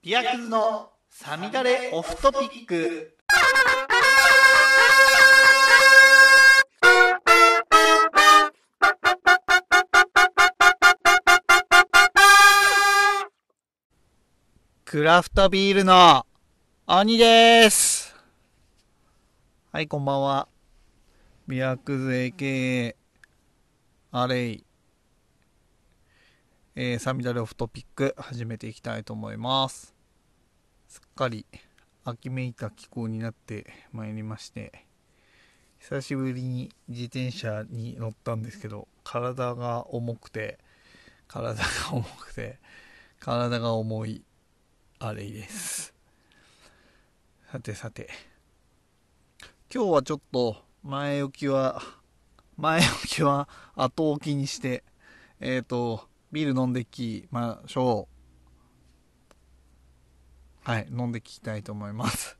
ビアクズのさみだれオフトピック。クラフトビールの鬼です。はい、こんばんは。ビアクズ AKA アレイ。さみだれオフトピック始めていきたいと思います。すっかり秋めいた気候になってまいりまして、久しぶりに自転車に乗ったんですけど、体が重いアレイです。さてさて、今日はちょっと前置きは後置きにして、ビール飲んできましょう。はい、飲んできたいと思います。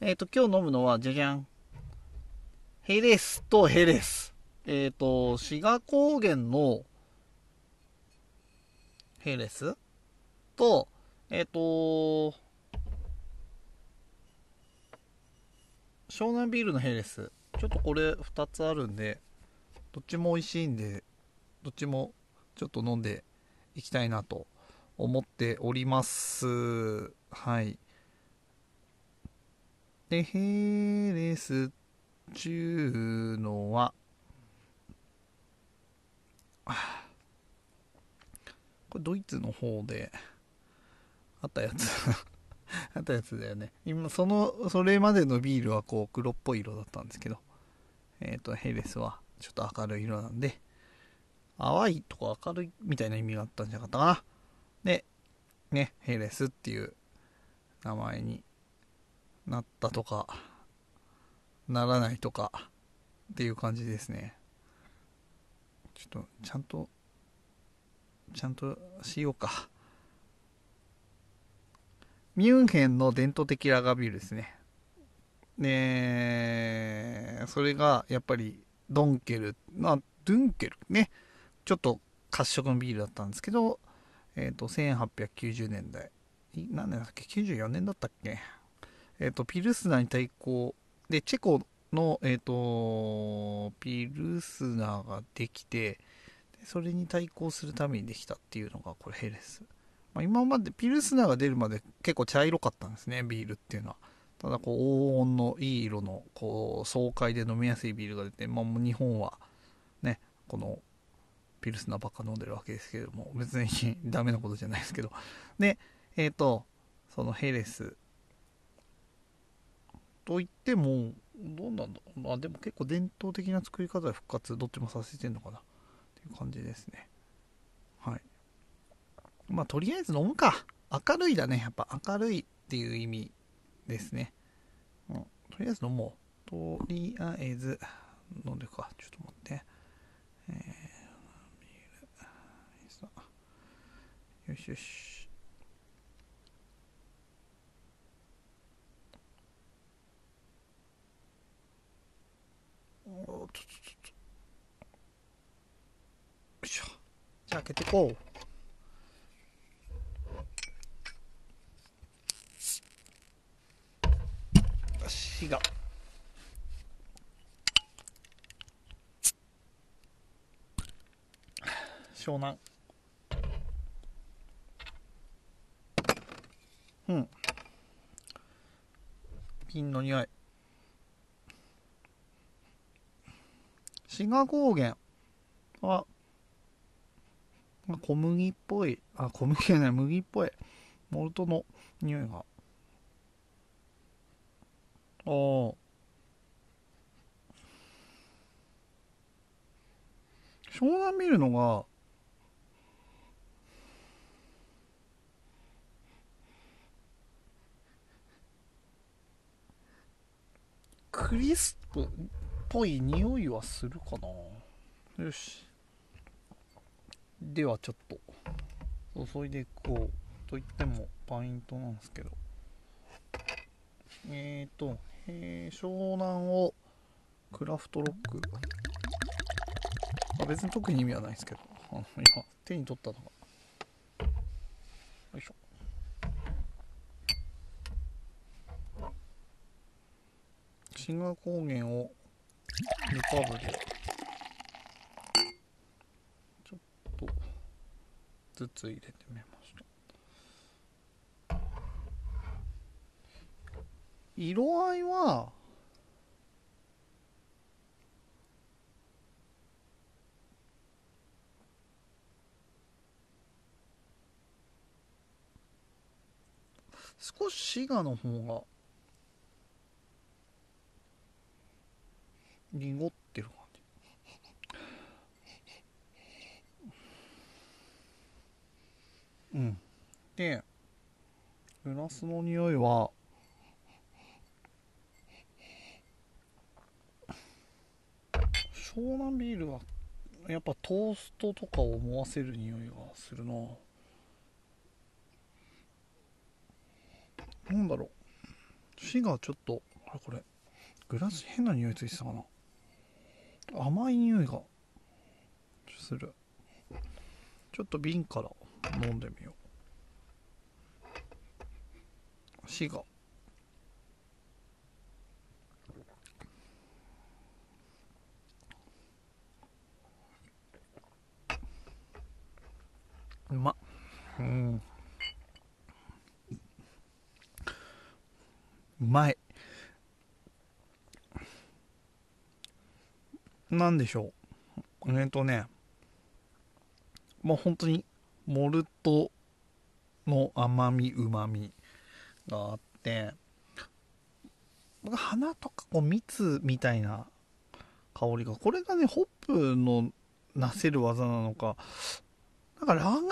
今日飲むのは、じゃじゃん。ヘレスとヘレス。志賀高原のヘレスと、湘南ビールのヘレス。ちょっとこれ2つあるんで、どっちも美味しいんで、どっちもちょっと飲んでいきたいなと思っております。はい。で、ヘレスっていうのは、これドイツの方であったやつだよね。今それまでのビールはこう黒っぽい色だったんですけど、ヘレスはちょっと明るい色なんで、淡いとか明るいみたいな意味があったんじゃなかったかな。で、ね、ヘレスっていう名前になったとか、ならないとかっていう感じですね。ちょっと、ちゃんとしようか。ミュンヘンの伝統的ラガービールですね。ね、それがやっぱりドゥンケルね。ちょっと褐色のビールだったんですけど、1890年代。何年だっけ ?94 年だったっけピルスナーに対抗で、チェコの、ピルスナーができて、それに対抗するためにできたっていうのが、これヘレス。まあ、今までピルスナーが出るまで結構茶色かったんですね、ビールっていうのは。ただ、こう、黄金のいい色の、こう、爽快で飲みやすいビールが出て、まあ、もう日本は、ね、この、ピルスナーばっか飲んでるわけですけれども、別にダメなことじゃないですけど。で、そのヘレスといっても、どうなんだろう。あ、でも結構伝統的な作り方で復活、どっちもさせてんのかなっていう感じですね。はい。まあ、とりあえず飲むか。明るいだね。やっぱ明るいっていう意味ですね。うん、とりあえず飲もう。とりあえず飲んでいくか。ちょっと待って。よしよし。よいしょ。じゃあ開けていこう。火が。湘南。うん。ピンの匂い。志賀高原は、小麦っぽい、あ、小麦じゃない、麦っぽい、モルトの匂いが。湘南見るのが、クリスプっぽい匂いはするかな。よし。ではちょっと注いでいこう。といってもパイントなんですけど。湘南をクラフトロック、別に特に意味はないですけど、今手に取ったのが、よいしょ。志賀高原をムカブでちょっとずつ入れてみました。色合いは少し滋賀の方が濁ってる感じ。うん。で、グラスの匂いは湘南ビールはやっぱトーストとかを思わせる匂いがするな。なんだろう、滋賀ちょっとあれ、これグラス変な匂いついてたかな。甘い匂いがする。ちょっと瓶から飲んでみよう。滋賀うまっ。うん、うまい。なんでしょう、まあ本当にモルトの甘みうまみがあって、花とかこう蜜みたいな香りが、これがねホップのなせる技なのか、だからラガー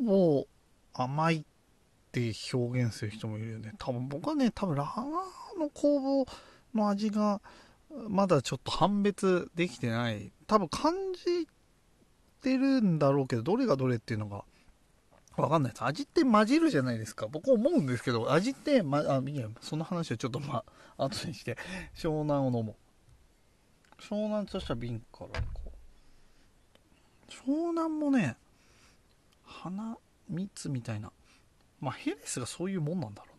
酵母甘いって表現する人もいるよね。多分僕はね、ラガーの酵母の味がまだちょっと判別できてない、多分感じてるんだろうけど、どれがどれっていうのが分かんないです。味って混じるじゃないですか、僕思うんですけど。味って、いや、その話はちょっと後にして、湘南を飲もう。湘南としたら瓶からこう、湘南もね花蜜みたいな、まあヘレスがそういうもんなんだろうな。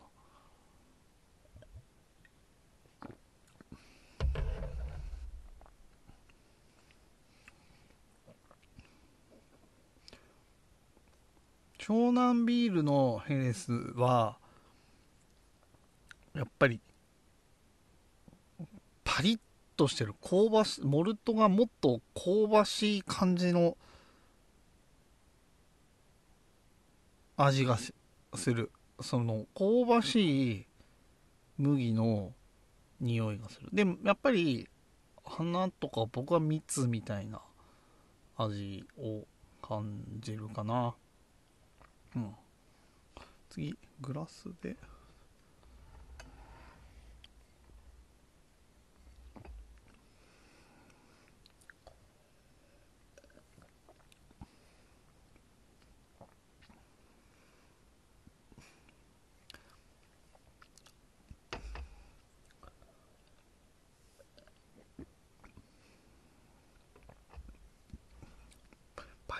湘南ビールのヘレスはやっぱりパリッとしてる、香ばしいモルトがもっと香ばしい感じの味がする。その香ばしい麦の匂いがする。でやっぱり花とか僕は蜜みたいな味を感じるかな。うん。次グラスで、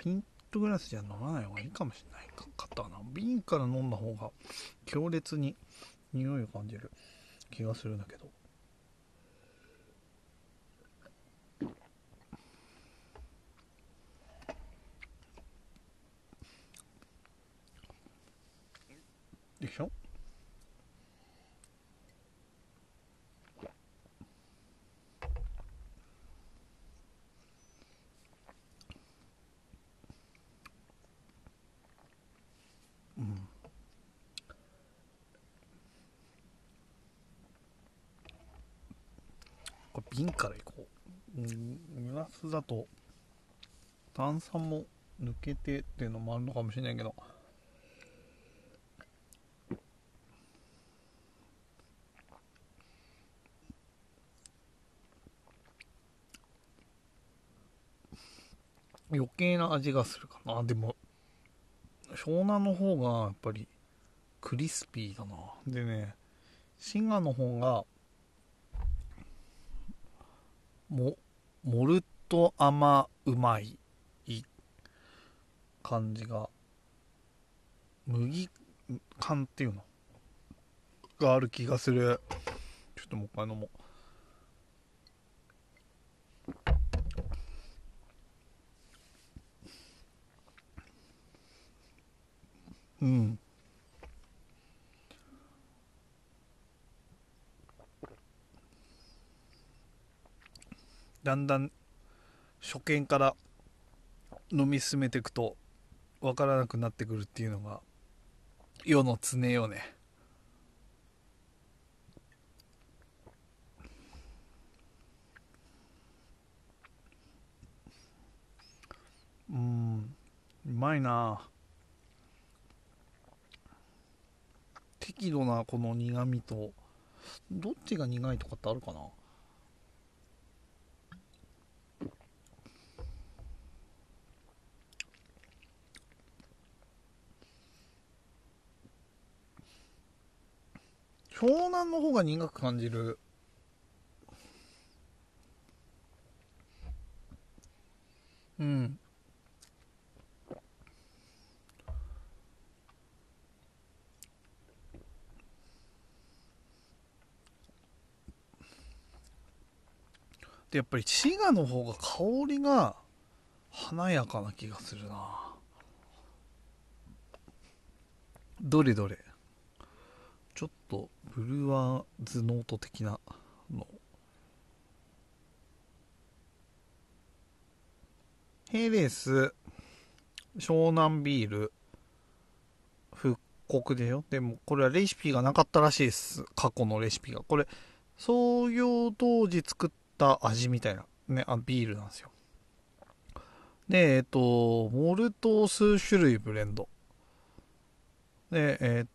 ピントグラスじゃ飲まない方がいいかもしれないかったかな。瓶から飲んだ方が強烈に匂いを感じる気がするんだけど。でしょ？瓶からいこう。グラスだと炭酸も抜けてっていうのもあるのかもしれないけど、余計な味がするかな。でも湘南の方がやっぱりクリスピーだな。でね、滋賀の方がモルト甘うまい感じが、麦感っていうのがある気がする。ちょっともう一回飲もう。うん、だんだん初見から飲み進めていくと分からなくなってくるっていうのが世の常よね。うん、うまいな。適度なこの苦みと、どっちが苦いとかってあるかな。湘南の方が苦く感じる。うん、でやっぱり滋賀の方が香りが華やかな気がするな。どれどれ、ちょっとブルワーズノート的なの。ヘレス、湘南ビール、復刻でよ。でもこれはレシピがなかったらしいです。過去のレシピが。これ創業当時作った味みたいなね、ビールなんですよ。でモルトを数種類ブレンドで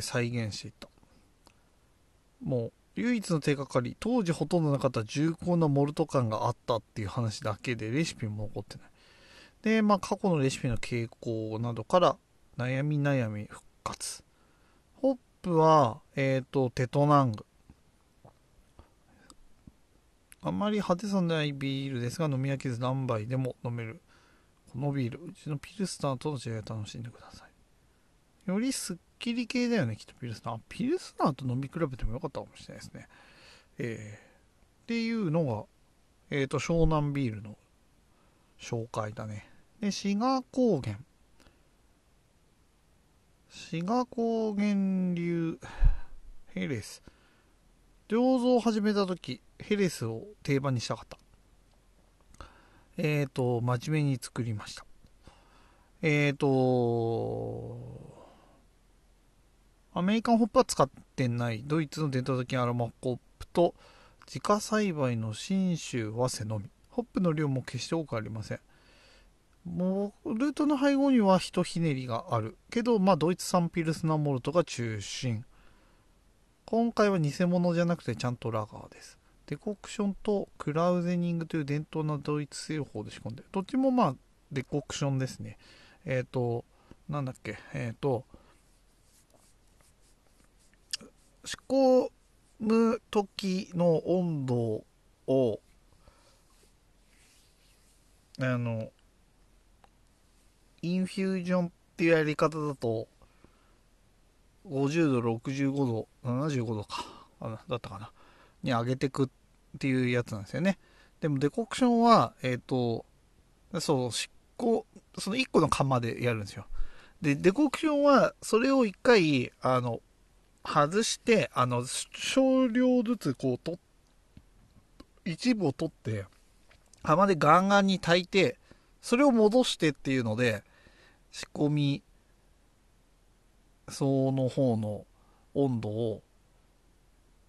再現していった。もう唯一の手がかり、当時ほとんどなかった重厚なモルト感があったっていう話だけで、レシピも残ってない。でまあ過去のレシピの傾向などから悩み復活。ホップはテトナング。あまり派手さないビールですが、飲み飽きず何杯でも飲めるこのビール、うちのピルスターとの違いを楽しんでください。よりすっきり系だよね、きっとピルスナー。ピルスナーと飲み比べてもよかったかもしれないですね。っていうのが、湘南ビールの紹介だね。で、志賀高原流ヘレス。醸造を始めた時、ヘレスを定番にしたかった。真面目に作りました。アメリカンホップは使ってないドイツの伝統的なアロマホップと自家栽培の信州は背のみ。ホップの量も決して多くありません。モルトの配合にはひとひねりがあるけど、まあドイツ産ピルスナーモルトが中心。今回は偽物じゃなくてちゃんとラガーです。デコクションとクラウゼニングという伝統のドイツ製法で仕込んでる。どっちもまあデコクションですね。なんだっけ、仕込む時の温度をインフュージョンっていうやり方だと50度、65度、75度かだったかなに上げてくっていうやつなんですよね。でもデコクションはそう執行、その1個の釜でやるんですよ。でデコクションはそれを1回外して少量ずつこう一部を取って釜でガンガンに炊いて、それを戻してっていうので仕込みその方の温度を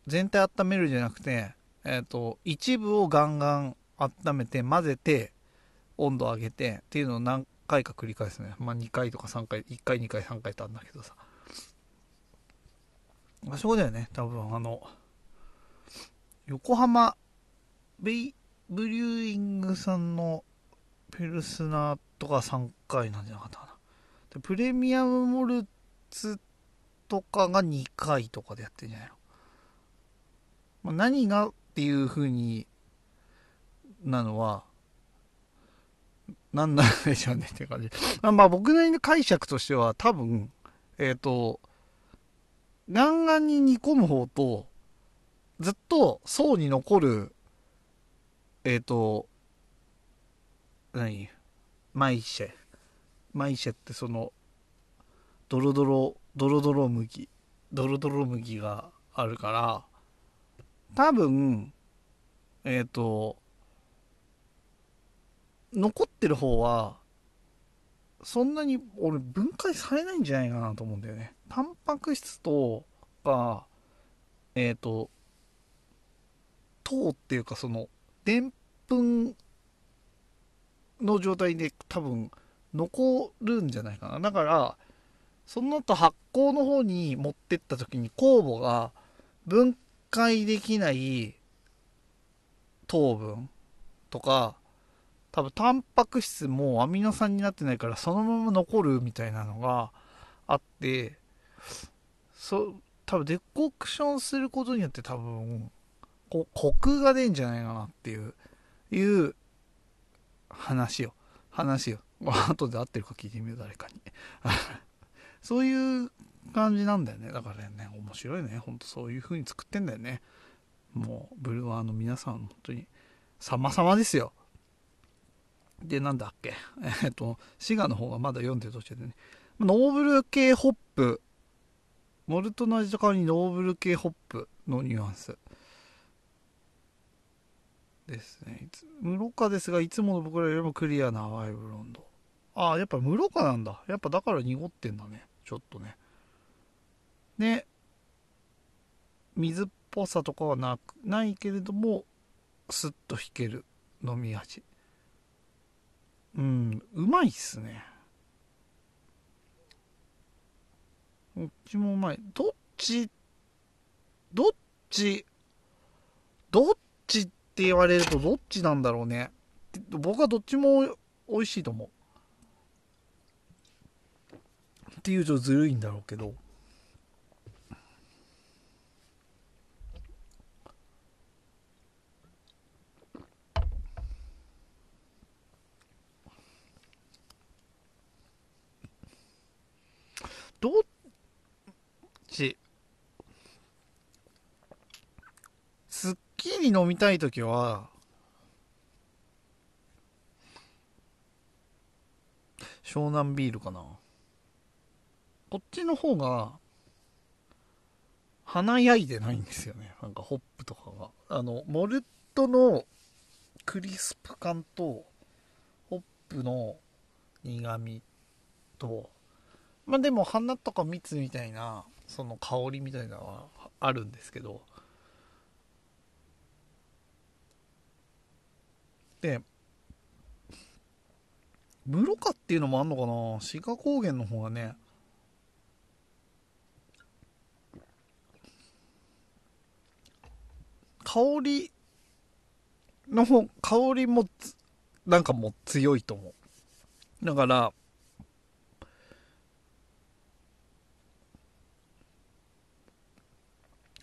全体温めるじゃなくて、一部をガンガン温めて混ぜて温度を上げてっていうのを何回か繰り返すね。まあ2回とか3回、1回2回3回ってあるんだけどさ、あそこだよね。多分横浜ベイブリューイングさんのペルスナーとか3回なんじゃなかったかな。でプレミアムモルツとかが2回とかでやってるんじゃないの。まあ、何がっていう風になのは何なんでしょうねっていう感じ。まあ僕なりの解釈としては多分ガンガンに煮込む方と、ずっと層に残る、マイシェってその、ドロドロ麦があるから、多分残ってる方はそんなに俺分解されないんじゃないかなと思うんだよね。タンパク質とか糖っていうか、そのでんぷんの状態で多分残るんじゃないかな。だからその後発酵の方に持ってった時に酵母が分解できない糖分とか、多分タンパク質もアミノ酸になってないからそのまま残るみたいなのがあって、多分デコクションすることによって多分コクが出んじゃないかなっていう話よ。後で合ってるか聞いてみる、誰かに。そういう感じなんだよね。だからね、面白いね。ほんとそういう風に作ってんだよね。もうブルワーの皆さん本当に様々ですよ。で、なんだっけ、滋賀の方がまだ読んでる途中でね、ノーブル系ホップ、モルトの味とかにノーブル系ホップのニュアンスですね。無濾過ですが、いつもの僕らよりもクリアな淡いブロンド。ああ、やっぱ無濾過なんだ。やっぱだから濁ってんだね、ちょっとね。で、水っぽさとかはないけれども、スッと引ける飲み味。うん、うまいっすね。どっちもうまい。どっちって言われるとどっちなんだろうね。僕はどっちも美味しいと思う。っていうとずるいんだろうけど。すっきり飲みたいときは湘南ビールかな。こっちの方が華やいでないんですよね。なんかホップとかがモルトのクリスプ感とホップの苦みと、まあでも花とか蜜みたいなその香りみたいなのはあるんですけど、で室賀っていうのもあんのかな、志賀高原の方がね。香りもなんかもう強いと思う。だから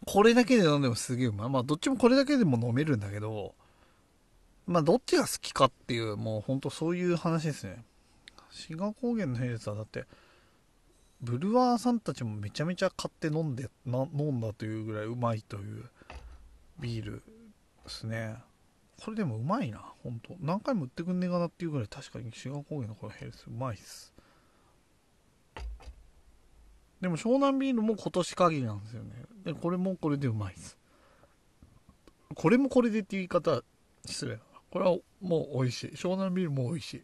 これだけで飲んでもすげえうまい。まあどっちもこれだけでも飲めるんだけど、まあどっちが好きかっていう、もうほんとそういう話ですね。志賀高原の平日はだってブルワーさんたちもめちゃめちゃ買って飲んだというぐらいうまいというビールですね。これでもうまいな、ほんと何回も売ってくんねえかなっていうぐらい、確かに志賀高原のこの平日うまいっす。でも湘南ビールも今年限りなんですよね。でこれもこれでうまいです。これもこれでっていう言い方は失礼な。これはもう美味しい。湘南ビールも美味しい。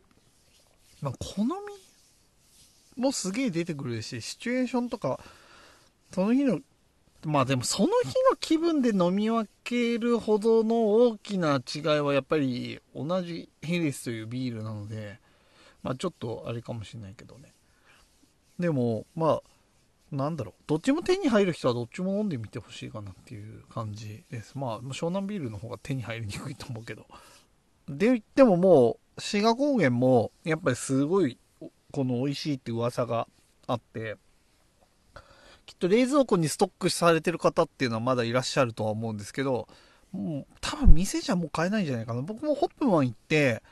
まあ好みもすげえ出てくるし、シチュエーションとかその日の、まあでもその日の気分で飲み分けるほどの大きな違いはやっぱり同じヘレスというビールなので、まあちょっとあれかもしれないけどね。でもまあなんだろう、どっちも手に入る人はどっちも飲んでみてほしいかなっていう感じです。まあ湘南ビールの方が手に入りにくいと思うけど、で言ってももう志賀高原もやっぱりすごいこの美味しいって噂があって、きっと冷蔵庫にストックされてる方っていうのはまだいらっしゃるとは思うんですけど、もう多分店じゃもう買えないんじゃないかな。僕もホップマン行って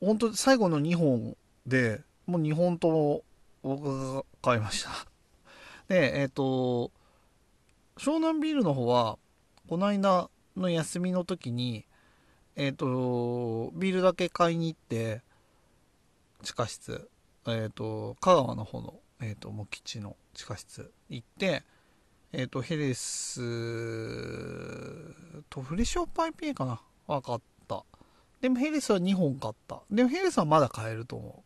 本当最後の2本でもう2本とも僕が買いましたで、湘南ビールの方はこの間の休みの時にビールだけ買いに行って、地下室香川の方の茂吉の地下室行って、ヘレスとフレッシュオップ IPA かなは買った。でもヘレスは2本買った。でもヘレスはまだ買えると思う。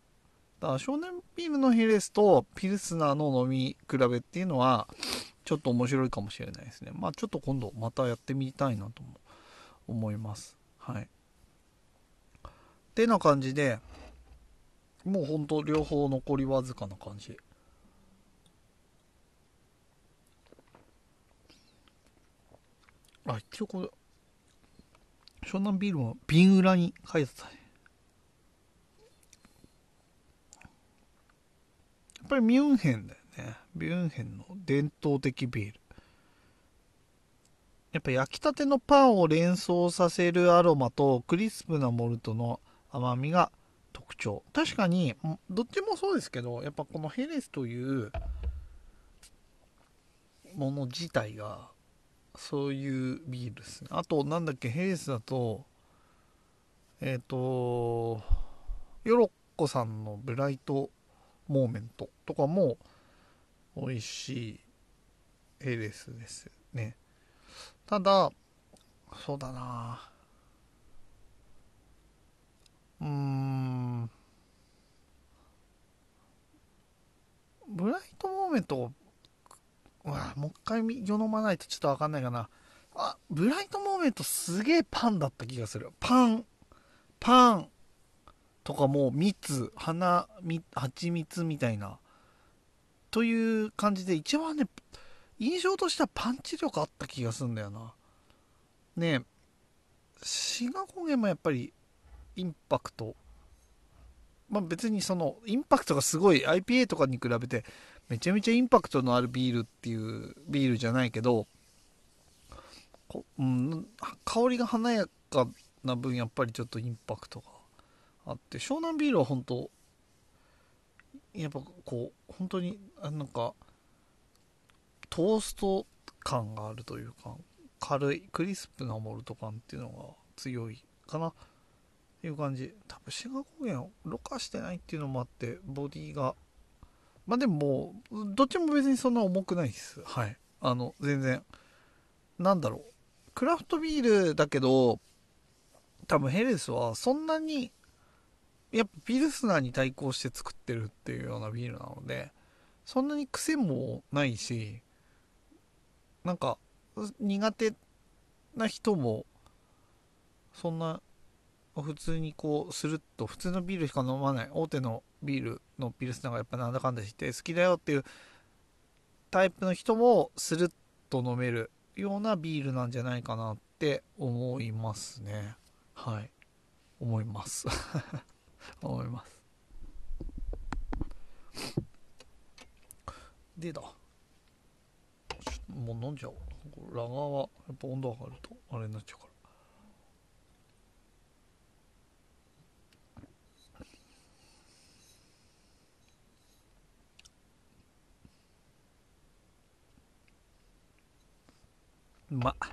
だから少年ビールのヘレスとピルスナーの飲み比べっていうのはちょっと面白いかもしれないですね。まあちょっと今度またやってみたいなとも思います。はい。ってな感じで、もうほんと両方残りわずかな感じ。あ、一応これ湘南ビールも瓶裏に書いてたね。やっぱりミュンヘンだよね。ミュンヘンの伝統的ビール。やっぱ焼きたてのパンを連想させるアロマとクリスプなモルトの甘みが特徴。確かにどっちもそうですけど、やっぱこのヘレスというもの自体がそういうビールですね。あとなんだっけ、ヘレスだとヨロッコさんのブライトモーメントとかも美味しいヘレスですね。ただそうだな、ブライトモーメントはもう一回飲まないとちょっと分かんないかな。あ、ブライトモーメントすげえパンだった気がする。パンとかもう蜜、花、蜂蜜みたいなという感じで、一番ね印象としてはパンチ力あった気がするんだよな。ねえ、シガゴゲもやっぱりインパクト、まあ別にそのインパクトがすごい IPA とかに比べてめちゃめちゃインパクトのあるビールっていうビールじゃないけど、香りが華やかな分やっぱりちょっとインパクトがあって、湘南ビールは本当やっぱこう本当になんかトースト感があるというか、軽いクリスプなモルト感っていうのが強いかなっていう感じ。多分シガゴゲをろ過してないっていうのもあって、ボディがまあでもどっちも別にそんな重くないです。はい、全然なんだろう、クラフトビールだけど多分ヘレスはそんなにやっぱピルスナーに対抗して作ってるっていうようなビールなので、そんなに癖もないし、なんか苦手な人もそんな普通にこうスルッと普通のビールしか飲まない、大手のビールのピルスナーがやっぱなんだかんだして好きだよっていうタイプの人もスルッと飲めるようなビールなんじゃないかなって思いますね。はい、思います思います。でだ、もう飲んじゃおう。ラガーはやっぱ温度上がるとあれになっちゃうから。まあ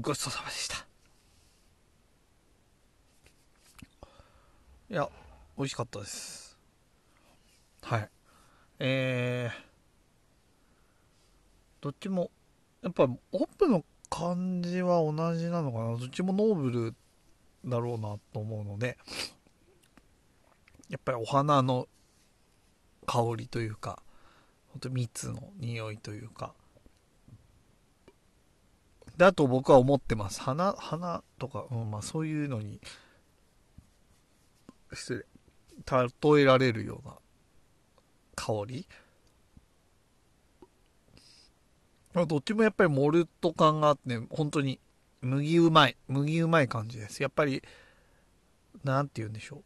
ごちそうさまでした。いや美味しかったです。はい、どっちもやっぱホップの感じは同じなのかな。どっちもノーブルだろうなと思うので、やっぱりお花の香りというか、ほんと蜜の匂いというかだと僕は思ってます。花とか、まあそういうのに失礼、例えられるような香り。どっちもやっぱりモルト感があって、ね、本当に麦うまい感じです。やっぱりなんて言うんでしょう、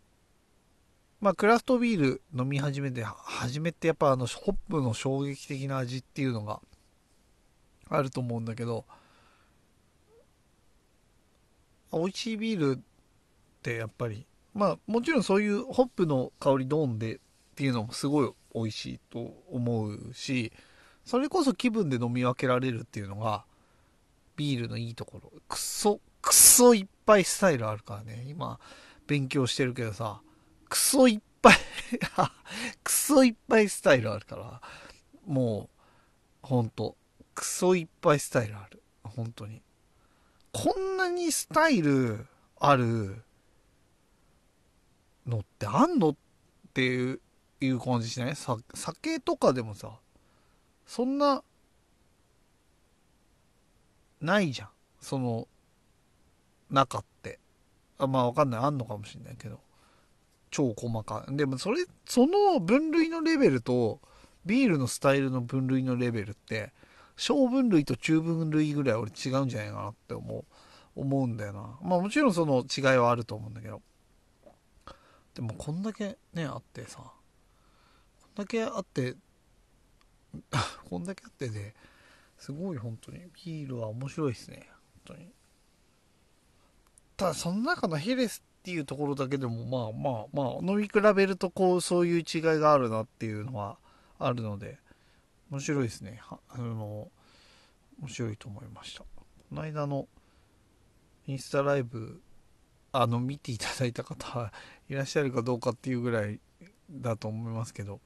まあクラフトビール飲み始めてやっぱホップの衝撃的な味っていうのがあると思うんだけど、美味しいビールってやっぱりまあもちろんそういうホップの香りドーンでっていうのもすごい美味しいと思うし、それこそ気分で飲み分けられるっていうのがビールのいいところ。クソいっぱいスタイルあるからね。今勉強してるけどさ、クソいっぱいクソいっぱいスタイルあるから、もうほんとクソいっぱいスタイルある。本当にこんなにスタイルあるのってあんのっていう感じしない？酒とかでもさ、そんなないじゃん、その中って。まあわかんない、あんのかもしれないけど、超細かい。でもその分類のレベルとビールのスタイルの分類のレベルって小分類と中分類ぐらい俺違うんじゃないかなって思うんだよな。まあもちろんその違いはあると思うんだけど、でもこんだけねあってさ、こんだけあってね、すごい本当にビールは面白いですね、本当に。ただその中のヘレスっていうところだけでもまあ飲み比べるとこうそういう違いがあるなっていうのはあるので面白いですね。面白いと思いました。この間のインスタライブ見ていただいた方いらっしゃるかどうかっていうぐらいだと思いますけど、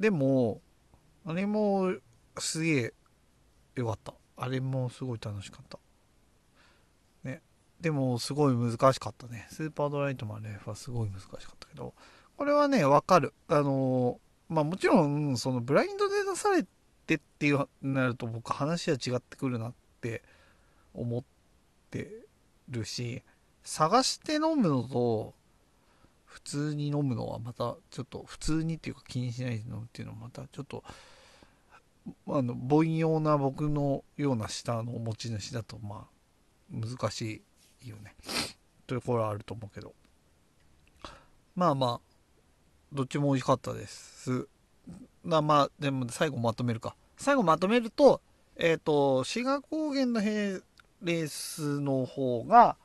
でもあれもすげえよかった。あれもすごい楽しかったね。でもすごい難しかったね。スーパードライトマンレフはすごい難しかったけど、これはねわかる。まあもちろんそのブラインドで出されてっていうなると僕話は違ってくるなって思ってるし、探して飲むのと普通に飲むのはまたちょっと、普通にっていうか気にしないで飲むっていうのはまたちょっと凡庸な僕のような舌の持ち主だとまあ難しいよねというところはあると思うけど、まあどっちも美味しかったです。でも最後まとめると志賀高原のヘレスの方が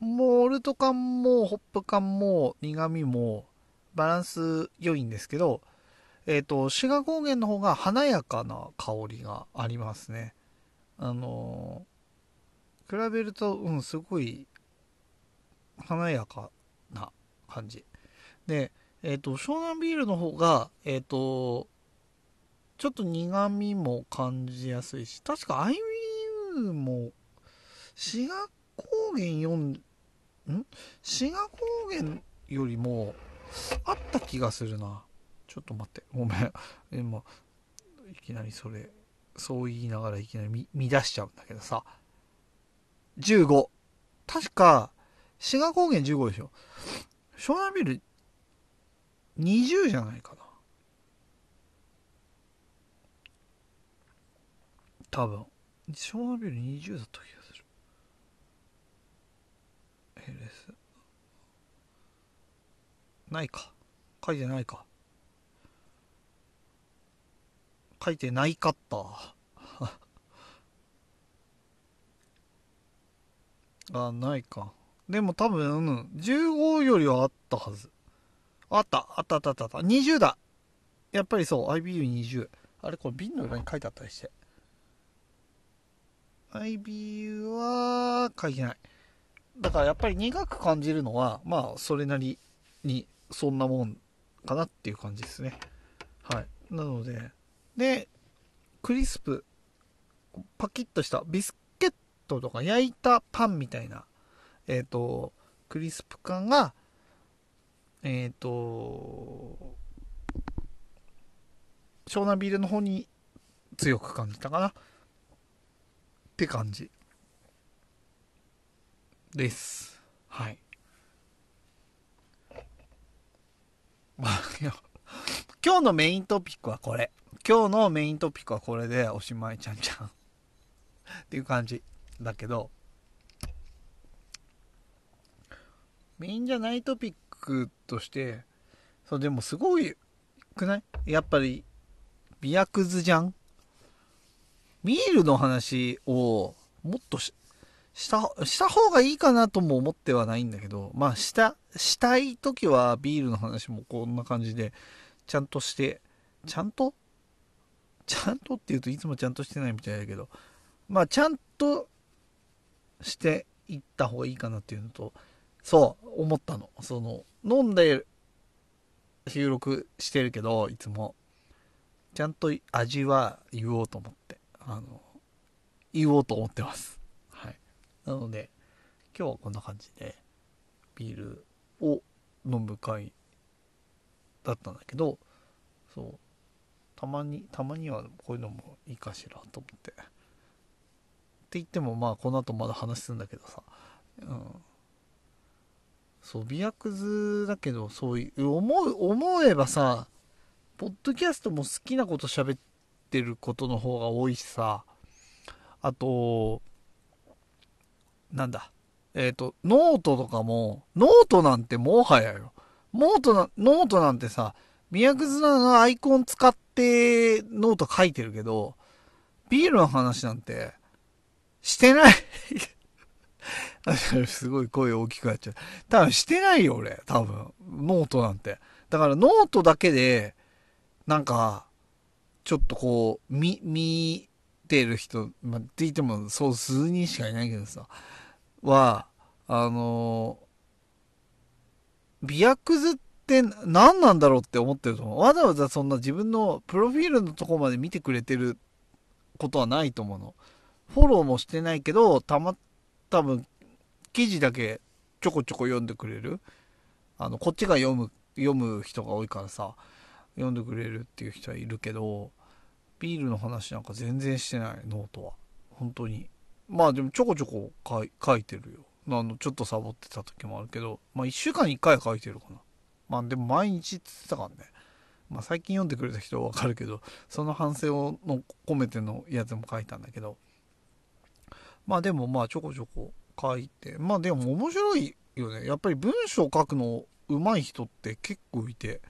モルト感もホップ感も苦味もバランス良いんですけど、志賀高原の方が華やかな香りがありますね。比べるとすごい華やかな感じで、湘南ビールの方がちょっと苦味も感じやすいし、確か IBU も志賀高原志賀高原よりもあった気がするな。ちょっと待って、ごめん今いきなりそう言いながらいきなり見出しちゃうんだけどさ、15、確か志賀高原15でしょ。湘南ビール20じゃないかな多分。湘南ビール20だった気がする。ヘレスないか、書いてないかったないか。でも多分、15よりはあったはず。あった。20だ。やっぱりそう、IBU20。あれこれ瓶の裏に書いてあったりして。IBU は書いてない。だからやっぱり苦く感じるのは、まあそれなりにそんなもんかなっていう感じですね。はい。なので、クリスプ、パキッとしたビスケットとか焼いたパンみたいな、クリスプ感が、湘南ビールの方に強く感じたかな。って感じです。はい。今日のメイントピックはこれでおしまいちゃんちゃんっていう感じだけど、メインじゃないトピックとしてそう、でもすごいくない？やっぱりビアクズじゃん。ビールの話をもっとした方がいいかなとも思ってはないんだけど、まあしたい時はビールの話もこんな感じでちゃんとしてちゃんとっていうといつもちゃんとしてないみたいだけど、まあちゃんとしていった方がいいかなっていうのと、そう思ったの。その飲んで収録してるけどいつもちゃんと味は言おうと思って言おうと思ってます。はい。なので今日はこんな感じでビールを飲む会だったんだけど、そうたまにはこういうのもいいかしらと思って。って言ってもまあこの後まだ話すんだけどさ、うん、そう美薬図だけど、そういう思えばさ、ポッドキャストも好きなこと喋ってることの方が多いしさ、あとなんだノートとかも、ノートなんてもはやよ、ノートなんてさ、美薬図のアイコン使ってノート書いてるけど、ビールの話なんてしてないすごい声大きくなっちゃう。多分してないよ俺。多分ノートなんて。だからノートだけでなんかちょっとこう見てる人、まあ、って言ってもそう数人しかいないけどさ、は美薬図って何なんだろうって思ってると思う。わざわざそんな自分のプロフィールのとこまで見てくれてることはないと思うの。フォローもしてないけど、多分記事だけちょこちょこ読んでくれる、こっちが読む人が多いからさ、読んでくれるっていう人はいるけど、ビールの話なんか全然してない。ノートは本当に、まあでもちょこちょこ書いてるよ。ちょっとサボってた時もあるけど、まあ1週間に1回は書いてるかな。まあでも毎日って言ってたからね。まあ最近読んでくれた人は分かるけど、その反省を込めてのやつも書いたんだけど、まあでもまあちょこちょこ書いて、まあでも面白いよね。やっぱり文章書くの上手い人って結構いて、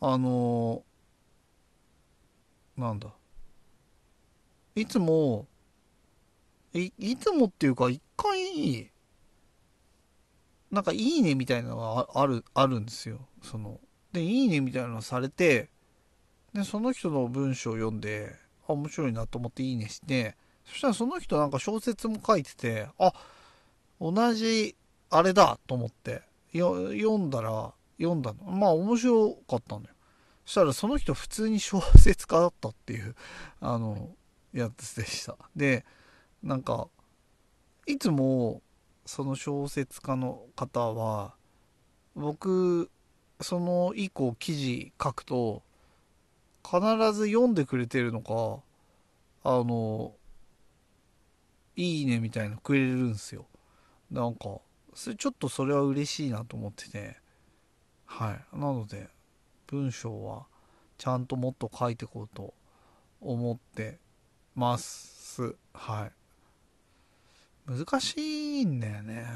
なんだ、いつもっていうか一回なんかいいねみたいなのがあるんですよ。でいいねみたいなのされて、でその人の文章を読んで、あ、面白いなと思っていいねして、そしたらその人なんか小説も書いてて、あ、同じあれだと思って読んだの。まあ面白かったんだよ。そしたらその人普通に小説家だったっていうやつでした。でなんかいつもその小説家の方は、僕その以降記事書くと必ず読んでくれてるのか、いいねみたいなくれるんすよ。なんかちょっとそれは嬉しいなと思ってて、はい。なので文章はちゃんともっと書いていこうと思ってます。はい。難しいんだよね。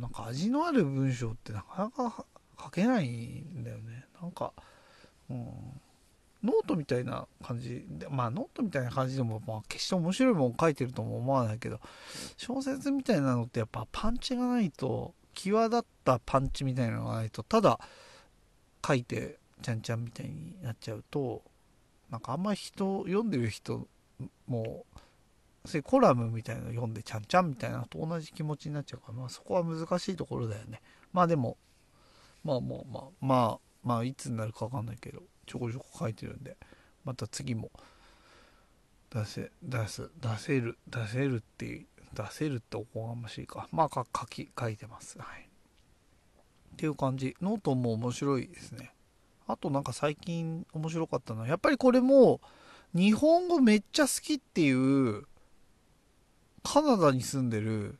なんか味のある文章ってなかなか書けないんだよね。なんか、うん。ノートみたいな感じで、まあノートみたいな感じでも、まあ、決して面白いもん書いてるとも思わないけど、小説みたいなのってやっぱパンチがないと、際立ったパンチみたいなのがないと、ただ書いてちゃんちゃんみたいになっちゃうと、なんかあんまり読んでる人もそういうコラムみたいなの読んでちゃんちゃんみたいなのと同じ気持ちになっちゃうから、まあそこは難しいところだよね。まあでもまあいつになるか分かんないけど、ちょこちょこ書いてるんで、また次も出せるっておこがましいか、まあ書いてます、はい、っていう感じ。ノートも面白いですね。あとなんか最近面白かったのは、やっぱりこれも日本語めっちゃ好きっていうカナダに住んでる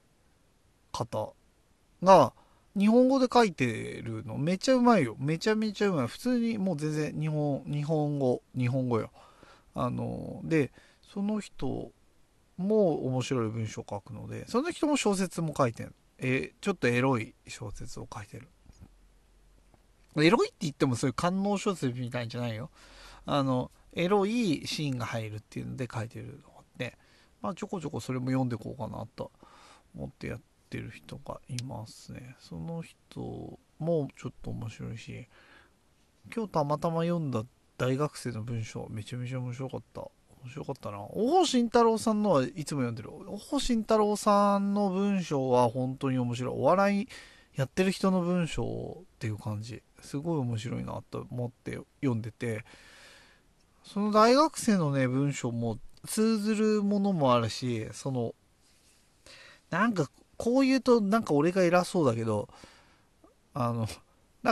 方が日本語で書いてるのめっちゃうまいよ。めちゃめちゃうまい。普通にもう全然日本語よ。でその人も面白い文章を書くので、その人も小説も書いてる。ちょっとエロい小説を書いてる。エロいって言ってもそういう官能小説みたいじゃないよ。エロいシーンが入るっていうので書いてるのがあって、まあちょこちょこそれも読んでこうかなと思ってやってってる人がいますね。その人もちょっと面白いし、今日たまたま読んだ大学生の文章めちゃめちゃ面白かったな。大保慎太郎さんのはいつも読んでる。大保慎太郎さんの文章は本当に面白い。お笑いやってる人の文章っていう感じ、すごい面白いなと思って読んでて、その大学生のね文章も通ずるものもあるし、そのなんかこう言うとなんか俺が偉そうだけど、なん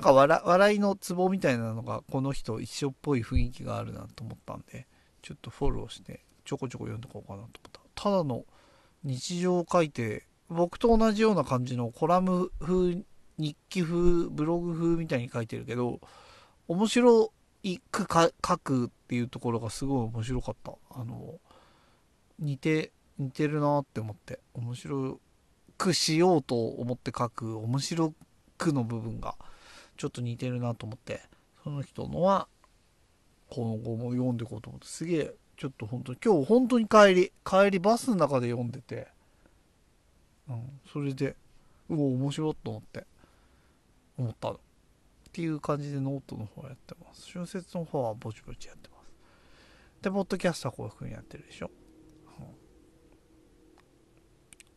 か 笑いのツボみたいなのがこの人一緒っぽい雰囲気があるなと思ったんで、ちょっとフォローしてちょこちょこ読んでこうかなと思った。ただの日常を書いて、僕と同じような感じのコラム風、日記風、ブログ風みたいに書いてるけど、面白いく書くっていうところがすごい面白かった。似てるなって思って、面白くしようと思って書く面白くの部分がちょっと似てるなと思って、その人のは今後も読んでいこうと思って、すげえちょっと本当に今日本当に帰りバスの中で読んでて、それでうお面白いと思ったっていう感じでノートの方やってます。春節の方はぼちぼちやってます。でポッドキャストはこういう風にやってるでしょ、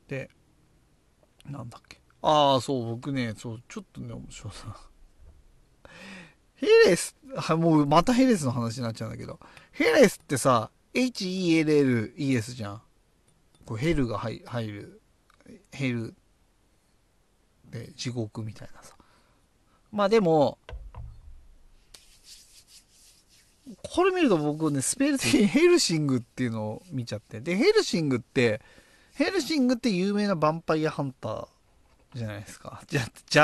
でなんだっけ、僕ね、ちょっとね面白いなヘレス、もうまたヘレスの話になっちゃうんだけど、ヘレスってさ HELLES じゃん。こうヘルが入る、ヘルで地獄みたいなさ。まあでもこれ見ると僕ねスペル的にヘルシングっていうのを見ちゃって、でヘルシングって有名なヴァンパイアハンターじゃないですか。じゃ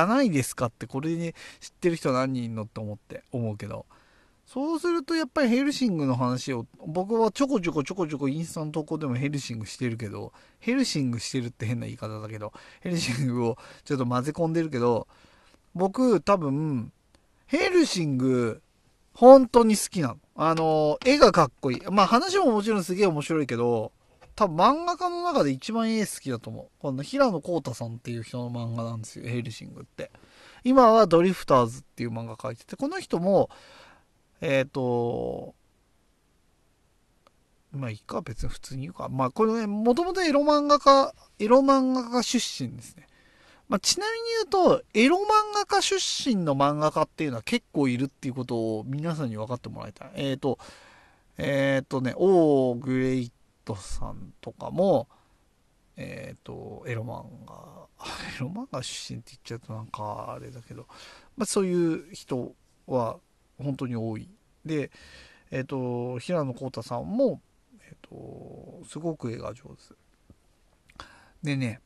ないですかって、これに知ってる人何人いんのって思うけど、そうするとやっぱりヘルシングの話を、僕はちょこちょこインスタの投稿でもヘルシングしてるけど、ヘルシングしてるって変な言い方だけど、ヘルシングをちょっと混ぜ込んでるけど、僕多分ヘルシング本当に好きなの。絵がかっこいい。まあ話ももちろんすげえ面白いけど、多分漫画家の中で一番絵好きだと思う。この平野康太さんっていう人の漫画なんですよ、ヘルシングって。今はドリフターズっていう漫画描いてて、この人もまあいいか、別に普通に言うか。まあこれね、もともとエロ漫画家出身ですね。まあちなみに言うと、エロ漫画家出身の漫画家っていうのは結構いるっていうことを皆さんに分かってもらいたい。オーグレイトさんとかも、エロ漫画出身って言っちゃうとなんかあれだけど、まあそういう人は、本当に多いで、平野康太さんも、すごく絵が上手でね、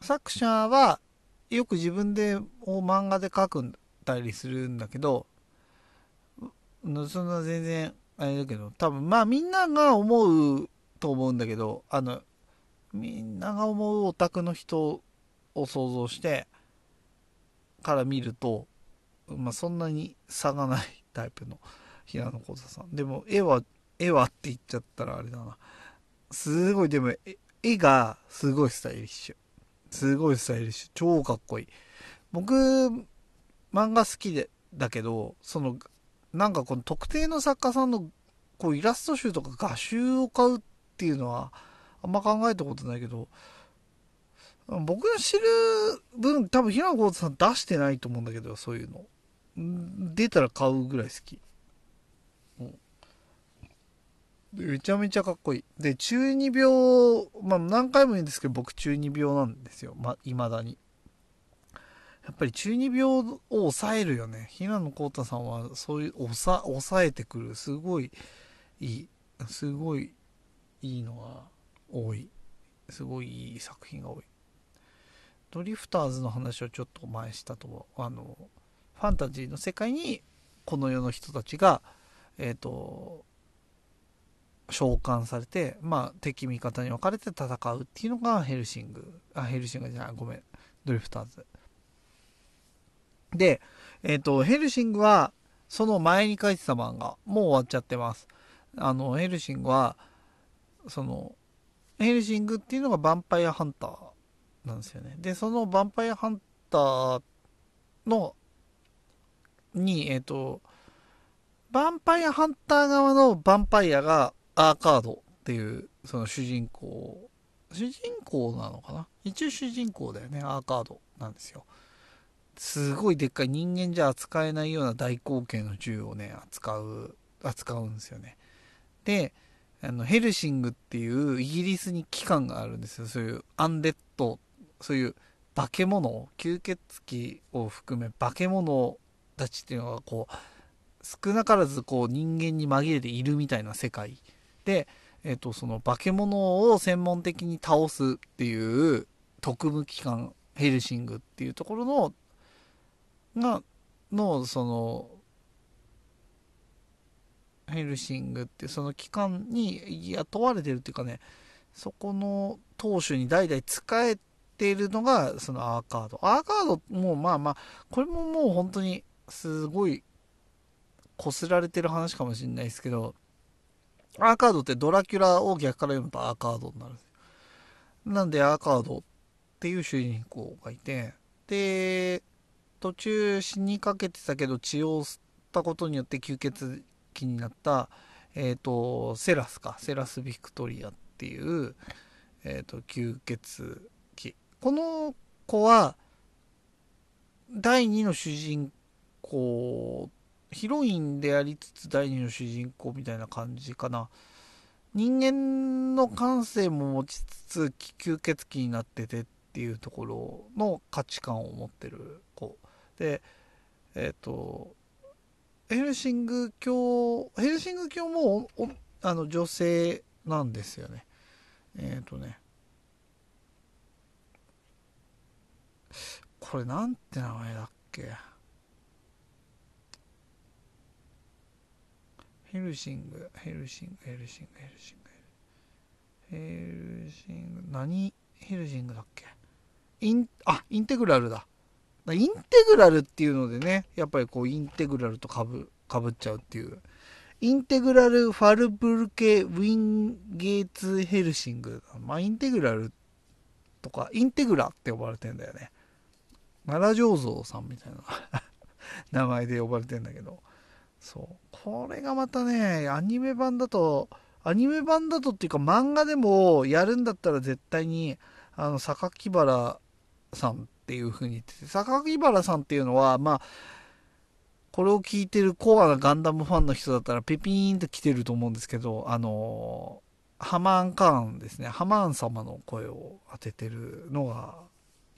作者はよく自分で漫画で描くんだりするんだけど、そんな全然あれだけど、多分まあみんなが思うと思うんだけど、みんなが思うオタクの人を想像してから見ると、まあ、そんなに差がないタイプの平野康太さんでも、絵はって言っちゃったらあれだな、すごい。でも絵がすごいスタイリッシュ、超かっこいい。僕漫画好きでだけど、そのなんかこの特定の作家さんのこうイラスト集とか画集を買うっていうのはあんま考えたことないけど、僕の知る分多分平野康太さん出してないと思うんだけど、そういうの出たら買うぐらい好き、めちゃめちゃかっこいい。で中二病、まあ何回も言うんですけど、僕中二病なんですよ。いまだにやっぱり中二病を抑えるよね、平野康太さんは。そういう抑えてくる、すごいいいのが多い、すごいいい作品が多い。ドリフターズの話をちょっと前したと思う。ファンタジーの世界にこの世の人たちが、召喚されて、まあ、敵味方に分かれて戦うっていうのがドリフターズで、ヘルシングはその前に書いてた漫画、もう終わっちゃってます。ヘルシングはヘルシングっていうのがヴァンパイアハンターなんですよね。でそのヴァンパイアハンターのにヴァンパイアハンター側のヴァンパイアがアーカードっていうその主人公なのかな、一応主人公だよね、アーカードなんですよ。すごいでっかい人間じゃ扱えないような大口径の銃をね扱うんですよね。でヘルシングっていうイギリスに機関があるんですよ。そういうアンデッド、そういう化け物を、吸血鬼を含め化け物たちっていうのがこう少なからずこう人間に紛れているみたいな世界で、その化け物を専門的に倒すっていう特務機関ヘルシングっていうところのそのヘルシングってその機関に雇われてるっていうかね、そこの当主に代々仕えているのがそのアーカード。アーカードもまあこれももう本当にすごいこすられてる話かもしれないですけど、アーカードってドラキュラを逆から読むとアーカードになるんですよ。なんでアーカードっていう主人公がいて、で途中死にかけてたけど血を吸ったことによって吸血鬼になった、セラス・ビクトリアっていう、吸血鬼、この子は第2の主人公、ヒロインでありつつ第2の主人公みたいな感じかな。人間の感性も持ちつつ吸血鬼になっててっていうところの価値観を持ってる子で、ヘルシング教も女性なんですよね。これなんて名前だっけ、ヘルシングだっけ、インテグラルだ。インテグラルっていうのでね、やっぱりこうインテグラルとかぶっちゃうっていう、インテグラルファルブルケウィンゲーツヘルシング、インテグラルとかインテグラって呼ばれてんだよね。奈良醸造さんみたいな名前で呼ばれてんだけど、そうこれがまたね、アニメ版だとっていうか漫画でもやるんだったら絶対に榊原さんっていう風に言ってて、榊原さんっていうのはこれを聞いてるコアなガンダムファンの人だったらピピーンと来てると思うんですけど、ハマーンカーンですね、ハマーン様の声を当ててるのが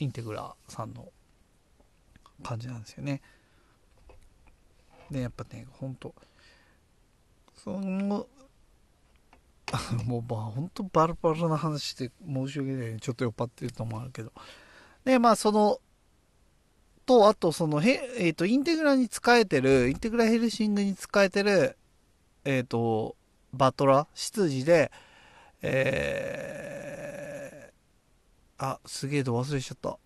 インテグラさんの感じなんですよね。でやっぱね、本当そのもう本当バラバラな話で申し訳ない、ちょっと酔っ払ってると思うけど、でそのとあとそのインテグラヘルシングに仕えてるバトラ執事で、すげえと忘れちゃった、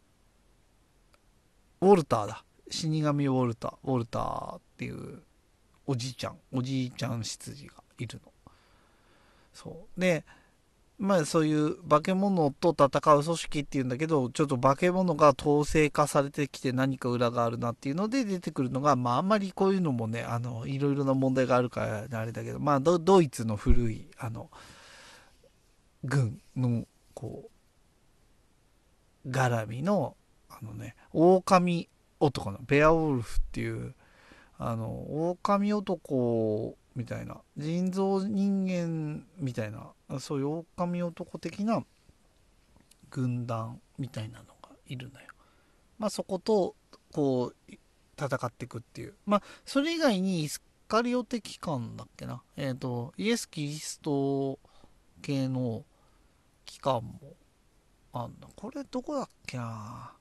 ウォルターだ、死神ウォルターっていうおじいちゃん執事がいるの。そうでそういう化け物と戦う組織っていうんだけど、ちょっと化け物が統制化されてきて何か裏があるなっていうので出てくるのが、あんまりこういうのもねいろいろな問題があるからあれだけど、ドイツの古い軍のこう絡みの狼男のベアウォルフっていう狼男みたいな、人造人間みたいな、そういう狼男的な軍団みたいなのがいるのよ。そことこう戦っていくっていう、それ以外にイスカリオテ機関だっけな、イエス・キリスト系の機関もあんな、これどこだっけな、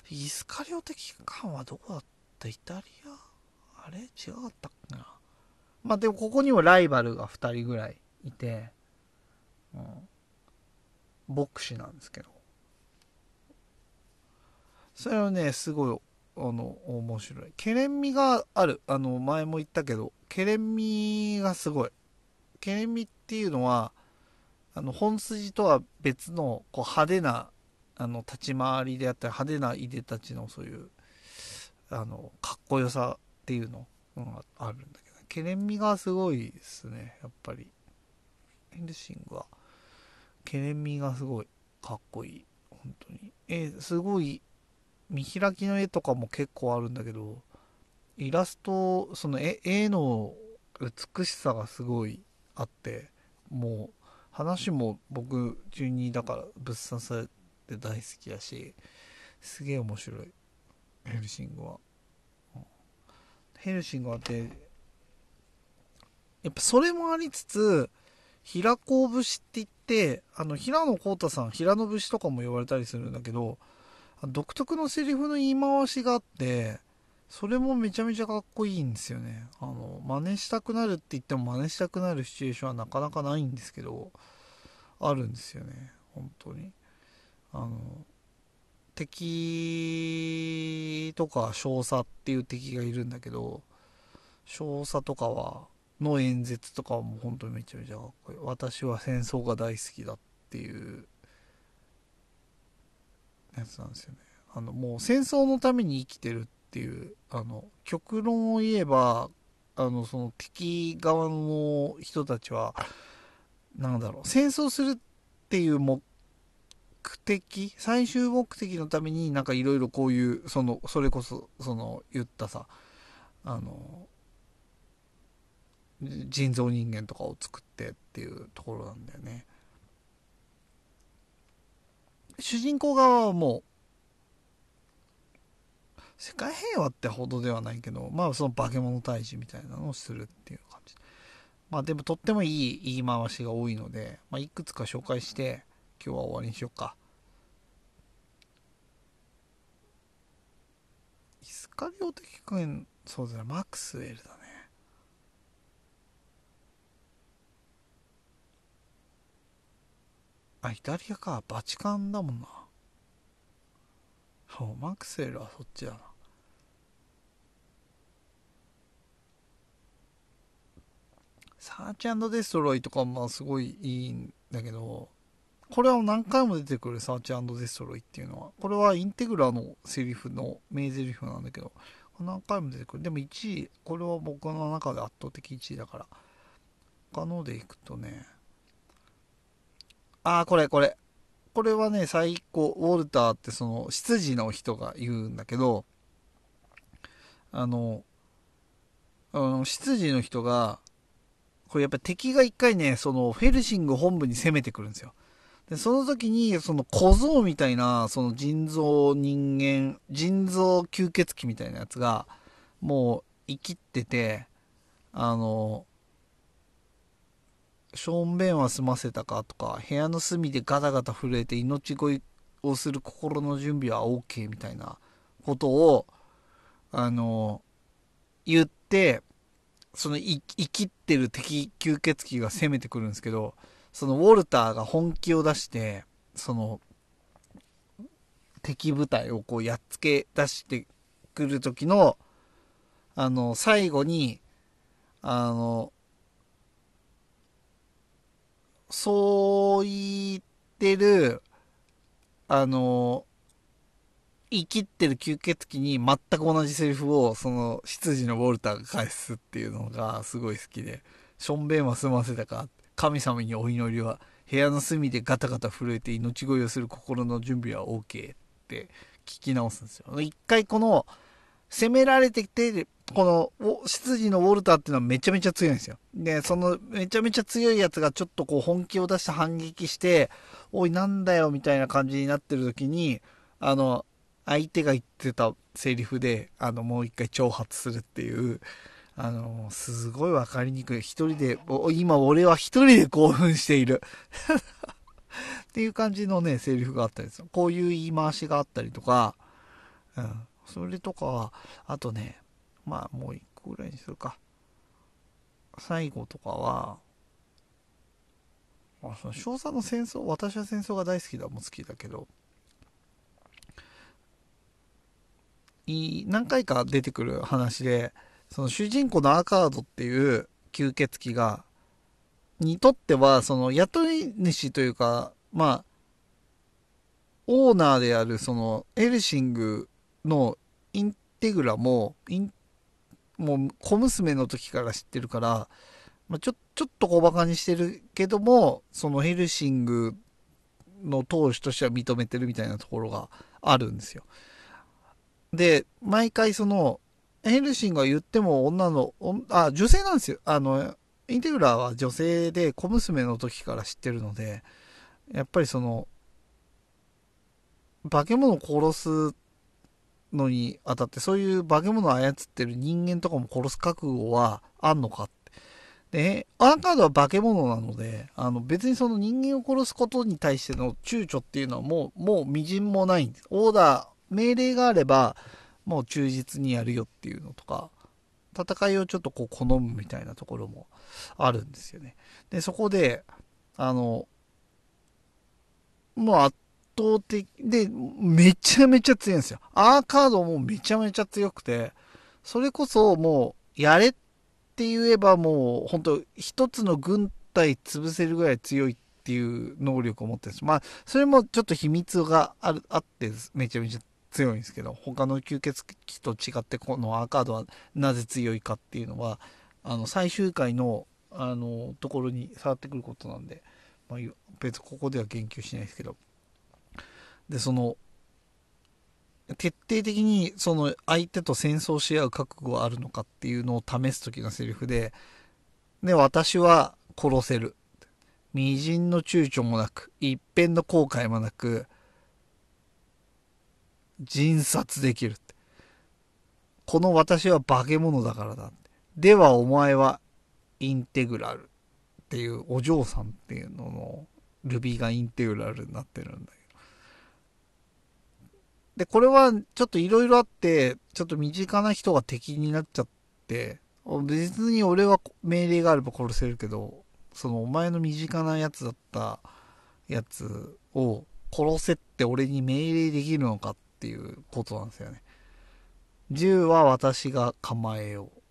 イスカリオテ機関はどこだった、イタリア、あれ違かったっけな。でもここにもライバルが2人ぐらいいて、牧師なんですけど、それはねすごい面白い、ケレン味がある。前も言ったけどケレン味がすごい。ケレン味っていうのは本筋とは別のこう派手な立ち回りであったり派手ないでたちのそういうかっこよさっていうのがあるんだけど、ケレン味がすごいですね。やっぱりヘルシングはケレン味がすごいかっこいい、本当に。すごい見開きの絵とかも結構あるんだけど、イラストその絵の美しさがすごいあって、もう話も僕中2だからぶっ刺されて大好きだし、すげえ面白いヘルシングは。ヘルシングはってやっぱそれもありつつ、平子節って言って平野浩太さん平野節とかも呼ばれたりするんだけど、独特のセリフの言い回しがあって、それもめちゃめちゃかっこいいんですよね。真似したくなるって言っても真似したくなるシチュエーションはなかなかないんですけど、あるんですよね、本当に。敵とか少佐っていう敵がいるんだけど、少佐とかはの演説とかはもう本当にめちゃめちゃかっこいい。私は戦争が大好きだっていうやつなんですよね。もう戦争のために生きてるっていう極論を言えばその敵側の人たちは何だろう、戦争するっていう目的、最終目的のためになんかいろいろこういうそれこそ言ったさ人造人間とかを作ってっていうところなんだよね。主人公側はもう世界平和ってほどではないけど、まあその化け物退治みたいなのをするっていう感じ。まあでもとってもいい言い回しが多いので、まあ、いくつか紹介して今日は終わりにしようか。イスカリオテキ君の、そうだね、マクスウェルだね。あ、イタリアか、バチカンだもんな。そう、マクスウェルはそっちだな。サーチ&デストロイとかもすごいいいんだけど、これは何回も出てくるサーチ&デストロイっていうのは、これはインテグラのセリフの名セリフなんだけど、何回も出てくる。でも1位、これは僕の中で圧倒的1位だから。他のでいくとね、ああ、これはね、最高、ウォルターって執事の人が言うんだけど、執事の人が、これやっぱ敵が一回ね、フェルシング本部に攻めてくるんですよ。で、その時に、小僧みたいな、人造吸血鬼みたいなやつが、もう、生きってて、ションベンは済ませたかとか、部屋の隅でガタガタ震えて命乞いをする心の準備は OK みたいなことを言って、生きってる敵吸血鬼が攻めてくるんですけど、ウォルターが本気を出して、敵部隊をこうやっつけ出してくる時の最後にそう言ってる、生きってる吸血鬼に全く同じセリフを、執事のウォルターが返すっていうのがすごい好きで、ションベンは済ませたか、神様にお祈りは、部屋の隅でガタガタ震えて命乞いをする心の準備は OK って聞き直すんですよ。一回攻められてきて、執事のウォルターっていうのはめちゃめちゃ強いんですよ。で、めちゃめちゃ強いやつがちょっと本気を出して反撃して、おいなんだよみたいな感じになってる時に、相手が言ってたセリフで、もう一回挑発するっていう、すごいわかりにくい。一人で、今俺は一人で興奮している。っていう感じのね、セリフがあったりですよ。こういう言い回しがあったりとか、うん。それとか、あとね、まあもう一個ぐらいにするか。最後とかは、少佐の戦争、私は戦争が大好きだも好きだけど、何回か出てくる話で、主人公のアカードっていう吸血鬼が、にとっては、その雇い主というか、まあ、オーナーであるそのエルシングのインテグラも、もう小娘の時から知ってるから、まあ、ちょっと小馬鹿にしてるけども、そのヘルシングの投手としては認めてるみたいなところがあるんですよ。で、毎回その、ヘルシングは言っても女性なんですよ。インテグラは女性で小娘の時から知ってるので、やっぱりその、化け物を殺すのにあたって、そういう化け物を操ってる人間とかも殺す覚悟はあんのかって。で、アンカードは化け物なので、別にその人間を殺すことに対しての躊躇っていうのはもう微塵もないんです。オーダー、命令があれば、もう忠実にやるよっていうのとか、戦いをちょっとこう好むみたいなところもあるんですよね。で、そこで、もう圧倒的で、めちゃめちゃ強いんですよ。アーカードもめちゃめちゃ強くて、それこそもう、やれって、って言えばもう本当一つの軍隊潰せるぐらい強いっていう能力を持ってるんです。まあそれもちょっと秘密があってめちゃめちゃ強いんですけど、他の吸血鬼と違ってこのアーカードはなぜ強いかっていうのは最終回のところに触ってくることなんで、まあ、別にここでは言及しないですけど、でその徹底的にその相手と戦争し合う覚悟はあるのかっていうのを試す時のセリフで、で、私は殺せる。微塵の躊躇もなく、一片の後悔もなく、人殺できる。この私は化け物だからだ。ではお前はインテグラルっていうお嬢さんっていうののルビーがインテグラルになってるんだけど。で、これはちょっといろいろあって、ちょっと身近な人が敵になっちゃって、別に俺は命令があれば殺せるけど、そのお前の身近なやつだったやつを殺せって俺に命令できるのかっていうことなんですよね。銃は私が構えよう。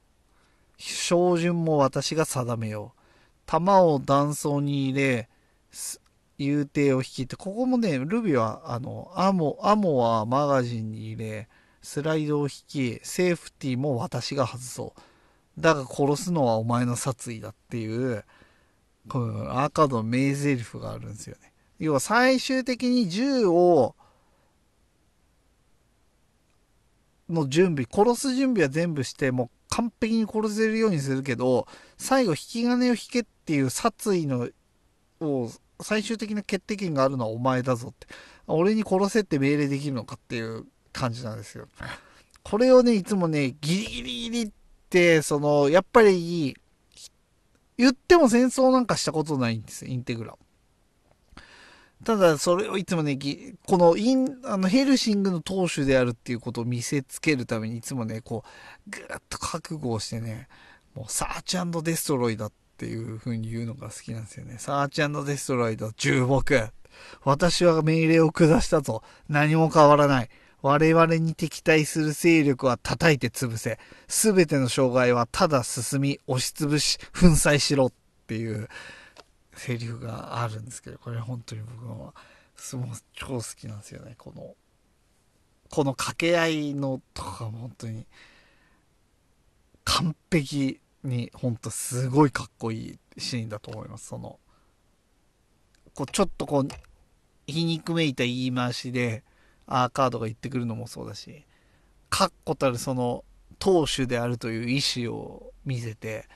照準も私が定めよう。弾を弾倉に入れ、遊艇を引いて、ここもね、ルビーは、アモはマガジンに入れ、スライドを引き、セーフティーも私が外そう。だが殺すのはお前の殺意だっていう、このアーカードの名台詞があるんですよね。要は最終的に銃の準備、殺す準備は全部して、もう完璧に殺せるようにするけど、最後引き金を引けっていう殺意の、を、最終的な決定権があるのはお前だぞって。俺に殺せって命令できるのかっていう感じなんですよ。これをね、いつもね、ギリって、やっぱり、言っても戦争なんかしたことないんですよ、インテグラ。ただ、それをいつもね、このヘルシングの当主であるっていうことを見せつけるために、いつもね、こう、ぐーっと覚悟をしてね、もう、サーチ&デストロイだって。っていう風に言うのが好きなんですよね。サーチ&デストロイド、重木。私は命令を下したぞ。何も変わらない。我々に敵対する勢力は叩いて潰せ。すべての障害はただ進み、押し潰し、粉砕しろっていうセリフがあるんですけど、これ本当に僕は超好きなんですよね。この掛け合いのとかも本当に完璧。に本当すごいかっこいいシーンだと思います。ちょっと皮肉めいた言い回しでアーカードが言ってくるのもそうだし、確固たる当主であるという意思を見せて、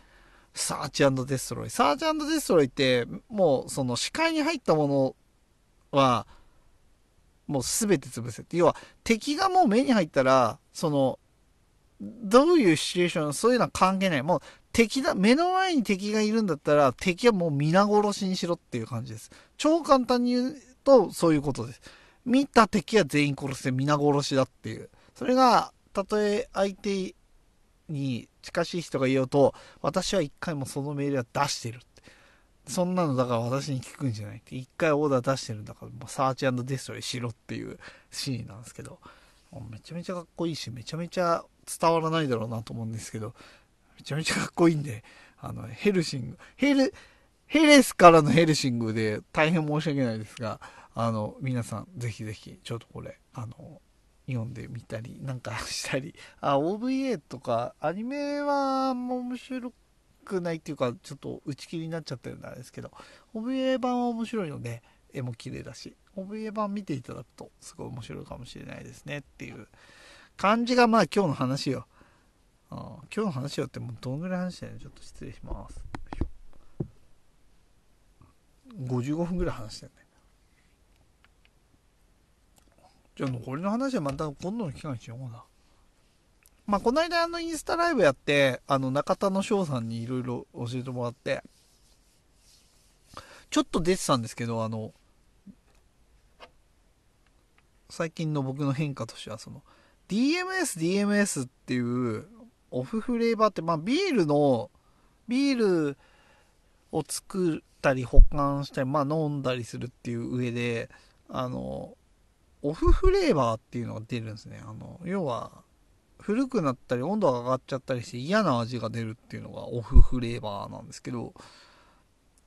サーチ&デストロイ。サーチ&デストロイってもう視界に入ったものはもう全て潰せって、要は敵がもう目に入ったらどういうシチュエーション、そういうのは関係ない。もう目の前に敵がいるんだったら、敵はもう皆殺しにしろっていう感じです。超簡単に言うと、そういうことです。見た敵は全員殺して皆殺しだっていう。それが、たとえ相手に近しい人が言おうと、私は一回もその命令は出してるって。そんなのだから私に聞くんじゃないって。一回オーダー出してるんだから、もうサーチ&デストロイしろっていうシーンなんですけど。めちゃめちゃかっこいいし、めちゃめちゃ伝わらないだろうなと思うんですけど、めちゃめちゃかっこいいんで、ヘルシング、ヘレスからのヘルシングで大変申し訳ないですが、皆さんぜひぜひちょっとこれ読んでみたりなんかしたり、OVA とかアニメはもう面白くないっていうかちょっと打ち切りになっちゃってるんですけど、 OVA 版は面白いので絵も綺麗だし OVA 版見ていただくとすごい面白いかもしれないですねっていう感じが、まあ今日の話よ、今日の話よってもうどんぐらい話してるの、ちょっと失礼します。55分ぐらい話してるね。じゃあ残りの話はまた今度の機会にしようかな。まあこの間インスタライブやって中田の翔さんにいろいろ教えてもらってちょっと出てたんですけど、最近の僕の変化としてはその DMS っていうオフフレーバーって、まあビールを作ったり保管したりまあ飲んだりするっていう上でオフフレーバーっていうのが出るんですね。要は古くなったり温度が上がっちゃったりして嫌な味が出るっていうのがオフフレーバーなんですけど、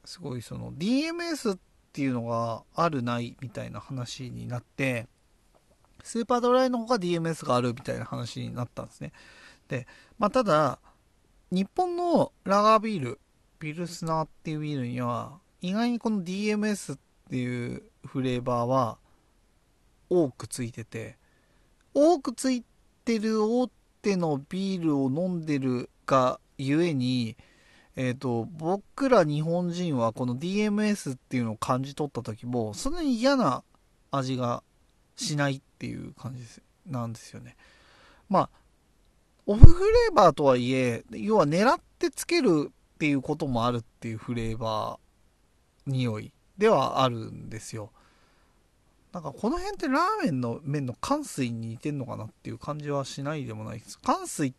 すごいその DMS っていうのがあるないみたいな話になって、スーパードライのほか DMS があるみたいな話になったんですね。で、まあ、ただ日本のラガービールピルスナーっていうビールには意外にこの DMS っていうフレーバーは多くついてる大手のビールを飲んでるがゆえに、僕ら日本人はこの DMS っていうのを感じ取った時もそんなに嫌な味がしないっていう感じなんですよね。まあオフフレーバーとはいえ要は狙ってつけるっていうこともあるっていうフレーバー匂いではあるんですよ。なんかこの辺ってラーメンの麺の乾水に似てんのかなっていう感じはしないでもないです。乾水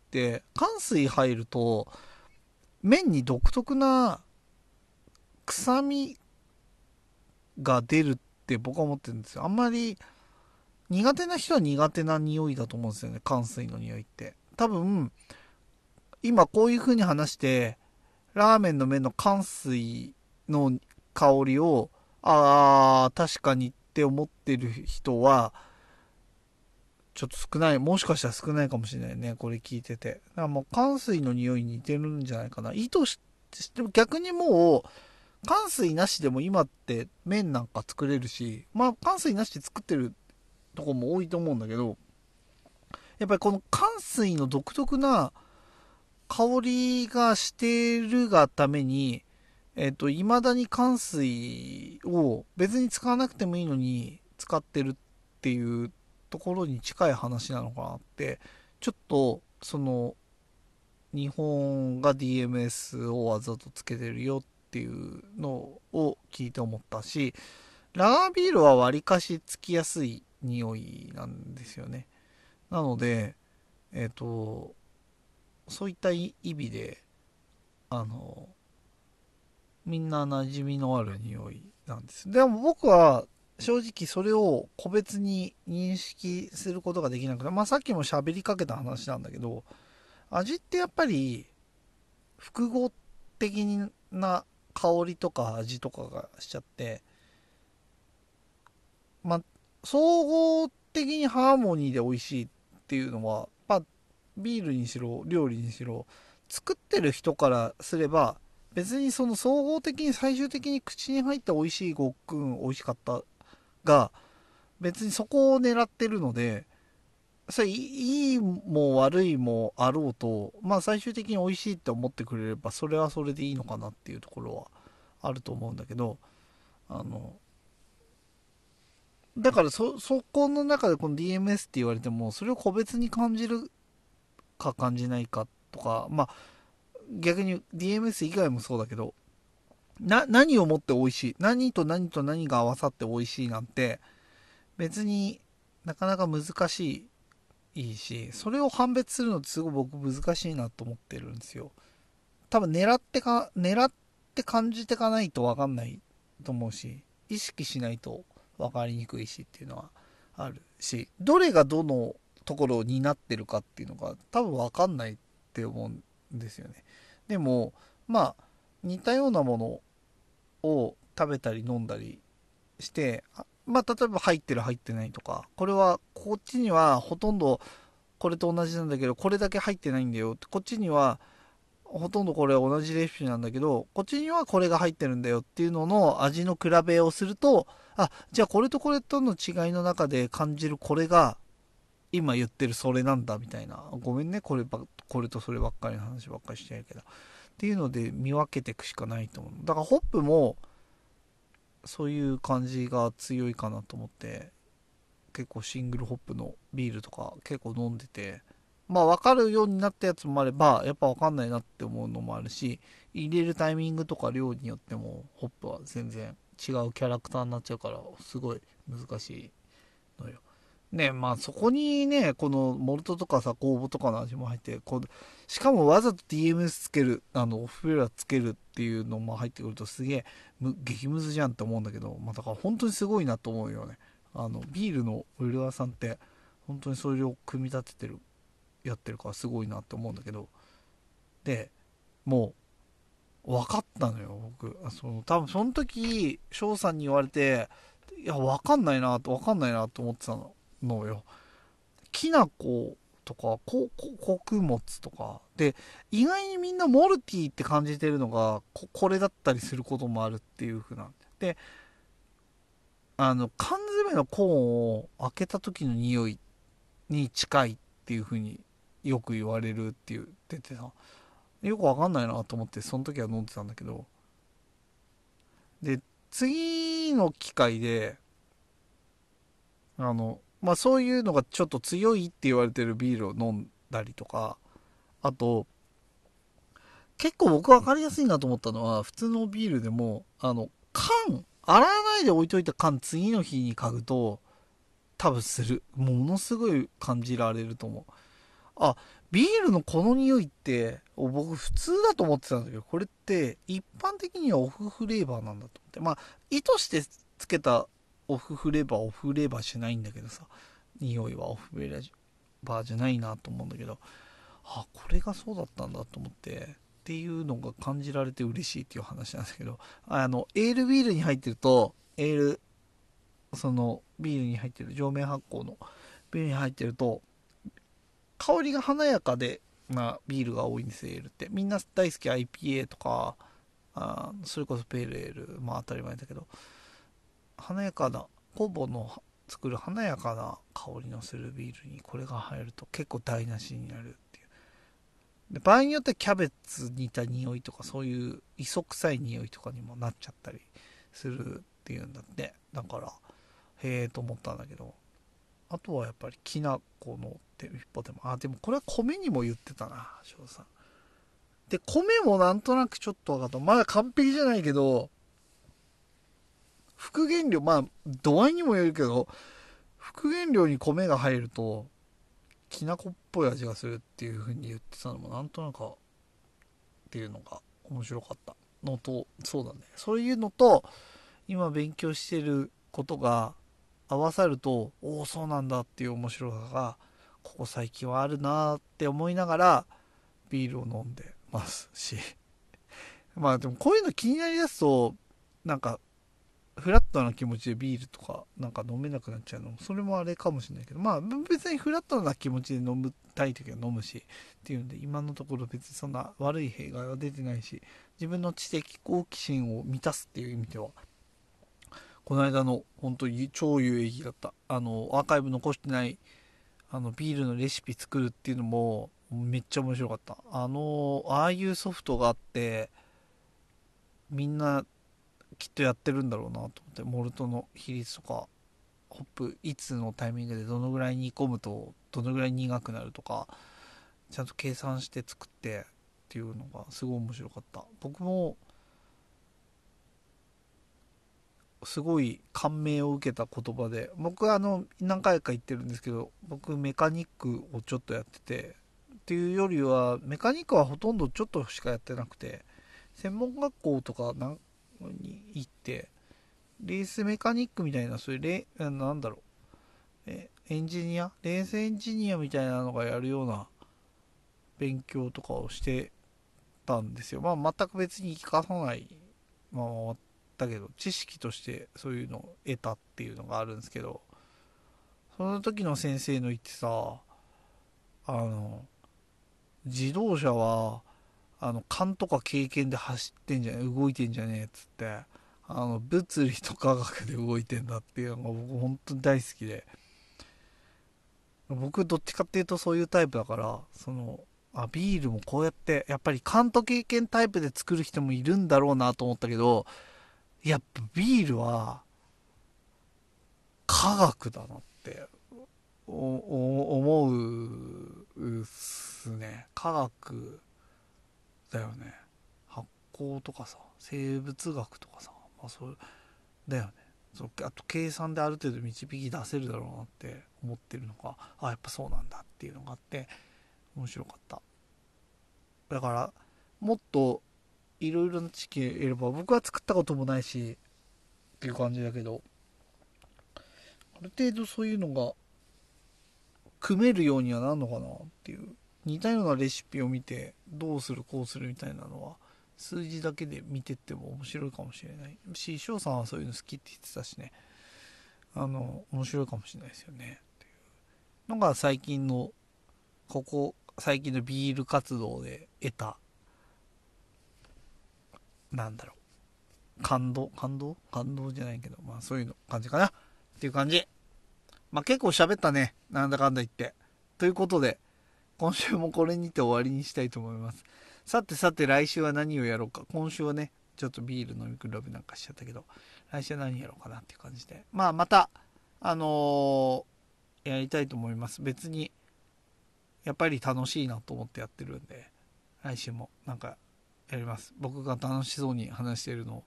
入ると麺に独特な臭みが出るって僕は思ってるんですよ。あんまり苦手な人は苦手な匂いだと思うんですよね、乾水の匂いって。多分今こういう風に話してラーメンの麺の乾水の香りを確かにって思ってる人はちょっと少ない、もしかしたら少ないかもしれないね、これ聞いてて。だからもう乾水の匂いに似てるんじゃないかな。意図しても逆にもう乾水なしでも今って麺なんか作れるし、まあ乾水なしで作ってるとこも多いと思うんだけど、やっぱりこの乾水の独特な香りがしてるがために未だに乾水を別に使わなくてもいいのに使ってるっていうところに近い話なのかなって、ちょっとその日本が DMS をわざとつけてるよっていうのを聞いて思ったし、ラガービールはわりかしつきやすい匂いなんですよね。なのでそういった意味でみんな馴染みのある匂いなんです。でも僕は正直それを個別に認識することができなくて、まあさっきも喋りかけた話なんだけど、味ってやっぱり複合的な香りとか味とかがしちゃって、まあ総合的にハーモニーで美味しいっていうのは、まあビールにしろ料理にしろ作ってる人からすれば別にその総合的に最終的に口に入った美味しいごっくん美味しかったが別にそこを狙ってるので、それいいも悪いもあろうと、まあ最終的に美味しいって思ってくれればそれはそれでいいのかなっていうところはあると思うんだけど、だからそこの中でこの DMS って言われてもそれを個別に感じるか感じないかとか、まあ逆に DMS 以外もそうだけど、何をもって美味しい、何と何と何が合わさって美味しいなんて別になかなか難しいし、それを判別するのってすごい僕難しいなと思ってるんですよ。多分狙って感じてかないと分かんないと思うし、意識しないと分かりにくいしっていうのはあるし、どれがどのところになってるかっていうのが多分分かんないって思うんですよね。でもまあ似たようなものを食べたり飲んだりして、まあ、例えば入ってる入ってないとか、これはこっちにはほとんどこれと同じなんだけどこれだけ入ってないんだよ、こっちにはほとんどこれ同じレシピなんだけどこっちにはこれが入ってるんだよっていうのの味の比べをすると、あ、じゃあこれとこれとの違いの中で感じるこれが今言ってるそれなんだみたいな、ごめんねこれとそればっかりの話ばっかりしてるけどっていうので見分けていくしかないと思う。だからホップもそういう感じが強いかなと思って、結構シングルホップのビールとか結構飲んでて、まあ分かるようになったやつもあればやっぱ分かんないなって思うのもあるし、入れるタイミングとか量によってもホップは全然違うキャラクターになっちゃうからすごい難しいのよね。まあそこにねこのモルトとかさ酵母とかの味も入って、こうしかもわざと DMS つけるオフフェラつけるっていうのも入ってくるとすげえ激ムズじゃんって思うんだけど、まあ、だから本当にすごいなと思うよね。ビールのブルワーさんって本当にそれを組み立ててるやってるからすごいなって思うんだけど、でもう分かったのよ僕。多分その時翔さんに言われて、いや分かんないなと思ってたのよ。きなことか穀物とかで意外にみんなモルティーって感じてるのが これだったりすることもあるっていう風なんで、缶詰のコーンを開けた時の匂いに近いっていう風によく言われるっていう出てさ、よくわかんないなと思ってその時は飲んでたんだけど、で次の機会でまあそういうのがちょっと強いって言われてるビールを飲んだりとか、あと結構僕分かりやすいなと思ったのは、普通のビールでも缶洗わないで置いといた缶次の日に嗅ぐと多分ものすごい感じられると思う。あ、ビールのこの匂いって僕普通だと思ってたんだけど、これって一般的にはオフフレーバーなんだと思って、まあ意図してつけたオフフレーバーしないんだけどさ、匂いはオフフレーバーじゃないなと思うんだけど、あ、これがそうだったんだと思ってっていうのが感じられて嬉しいっていう話なんですけど、エールビールに入ってるとビールに入ってる上面発酵のビールに入ってると香りが華やかでなビールが多いんですよ。エールってみんな大好き IPA とかそれこそペールエール、まあ当たり前だけど、華やかな酵母の作る華やかな香りのするビールにこれが入ると結構台無しになるっていう。で場合によってはキャベツに似た匂いとかそういう磯臭い匂いとかにもなっちゃったりするっていうんだって。だからへえと思ったんだけど、あとはやっぱりきな粉のって一方でも、あ、でもこれは米にも言ってたな翔さんで、米もなんとなくちょっと分かった。まだ完璧じゃないけど副原料、まあ度合いにもよるけど副原料に米が入るときな粉っぽい味がするっていう風に言ってたのもなんとなくっていうのが面白かったのと、そうだね、そういうのと今勉強してることが合わさると、おおそうなんだっていう面白さがここ最近はあるなって思いながらビールを飲んでますしまあでもこういうの気になりだすとなんかフラットな気持ちでビールとかなんか飲めなくなっちゃうのもそれもあれかもしれないけど、まあ別にフラットな気持ちで飲みたい時は飲むしっていうんで、今のところ別にそんな悪い弊害は出てないし、自分の知的好奇心を満たすっていう意味ではこの間の本当に超有益だった。アーカイブ残してないビールのレシピ作るっていうのもめっちゃ面白かった。ああいうソフトがあってみんなきっとやってるんだろうなと思って、モルトの比率とかホップいつのタイミングでどのぐらい煮込むとどのぐらい苦くなるとかちゃんと計算して作ってっていうのがすごい面白かった。僕もすごい感銘を受けた言葉で、僕は何回か言ってるんですけど、僕メカニックをちょっとやっててっていうよりはメカニックはほとんどちょっとしかやってなくて、専門学校とかに行ってレースメカニックみたいな、そういう何だろう、レースエンジニアみたいなのがやるような勉強とかをしてたんですよ。まあ全く別に活かさないまま終わっったけど、知識としてそういうのを得たっていうのがあるんですけど、その時の先生の言ってさ、自動車は勘とか経験で走ってんじゃねえ、動いてんじゃねえっつって、物理と科学で動いてんだっていうのが僕本当に大好きで、僕どっちかっていうとそういうタイプだから、ビールもこうやってやっぱり勘と経験タイプで作る人もいるんだろうなと思ったけど、やっぱビールは科学だなって思うっすね。科学だよね。発酵とかさ、生物学とかさ、まあそれだよね。あと計算である程度導き出せるだろうなって思ってるのが、あ、やっぱそうなんだっていうのがあって面白かった。だからもっといろいろな知識得れば、僕は作ったこともないしっていう感じだけど、ある程度そういうのが組めるようにはなるのかなっていう。似たようなレシピを見てどうするこうするみたいなのは数字だけで見てっても面白いかもしれないし、翔さんはそういうの好きって言ってたしね、面白いかもしれないですよねっていうのが最近のビール活動で得た、なんだろう、感動じゃないけど、まあそういうの感じかなっていう感じ。まあ結構喋ったね、なんだかんだ言って。ということで今週もこれにて終わりにしたいと思います。さて来週は何をやろうか。今週はねちょっとビール飲み比べなんかしちゃったけど、来週は何やろうかなっていう感じで、まあまたやりたいと思います。別にやっぱり楽しいなと思ってやってるんで、来週もなんかやります。僕が楽しそうに話してるのを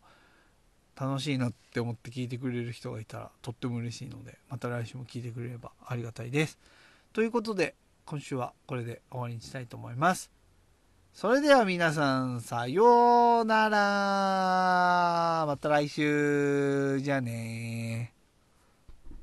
楽しいなって思って聞いてくれる人がいたらとっても嬉しいので、また来週も聞いてくれればありがたいです。ということで今週はこれで終わりにしたいと思います。それでは皆さん、さようなら。また来週じゃねー。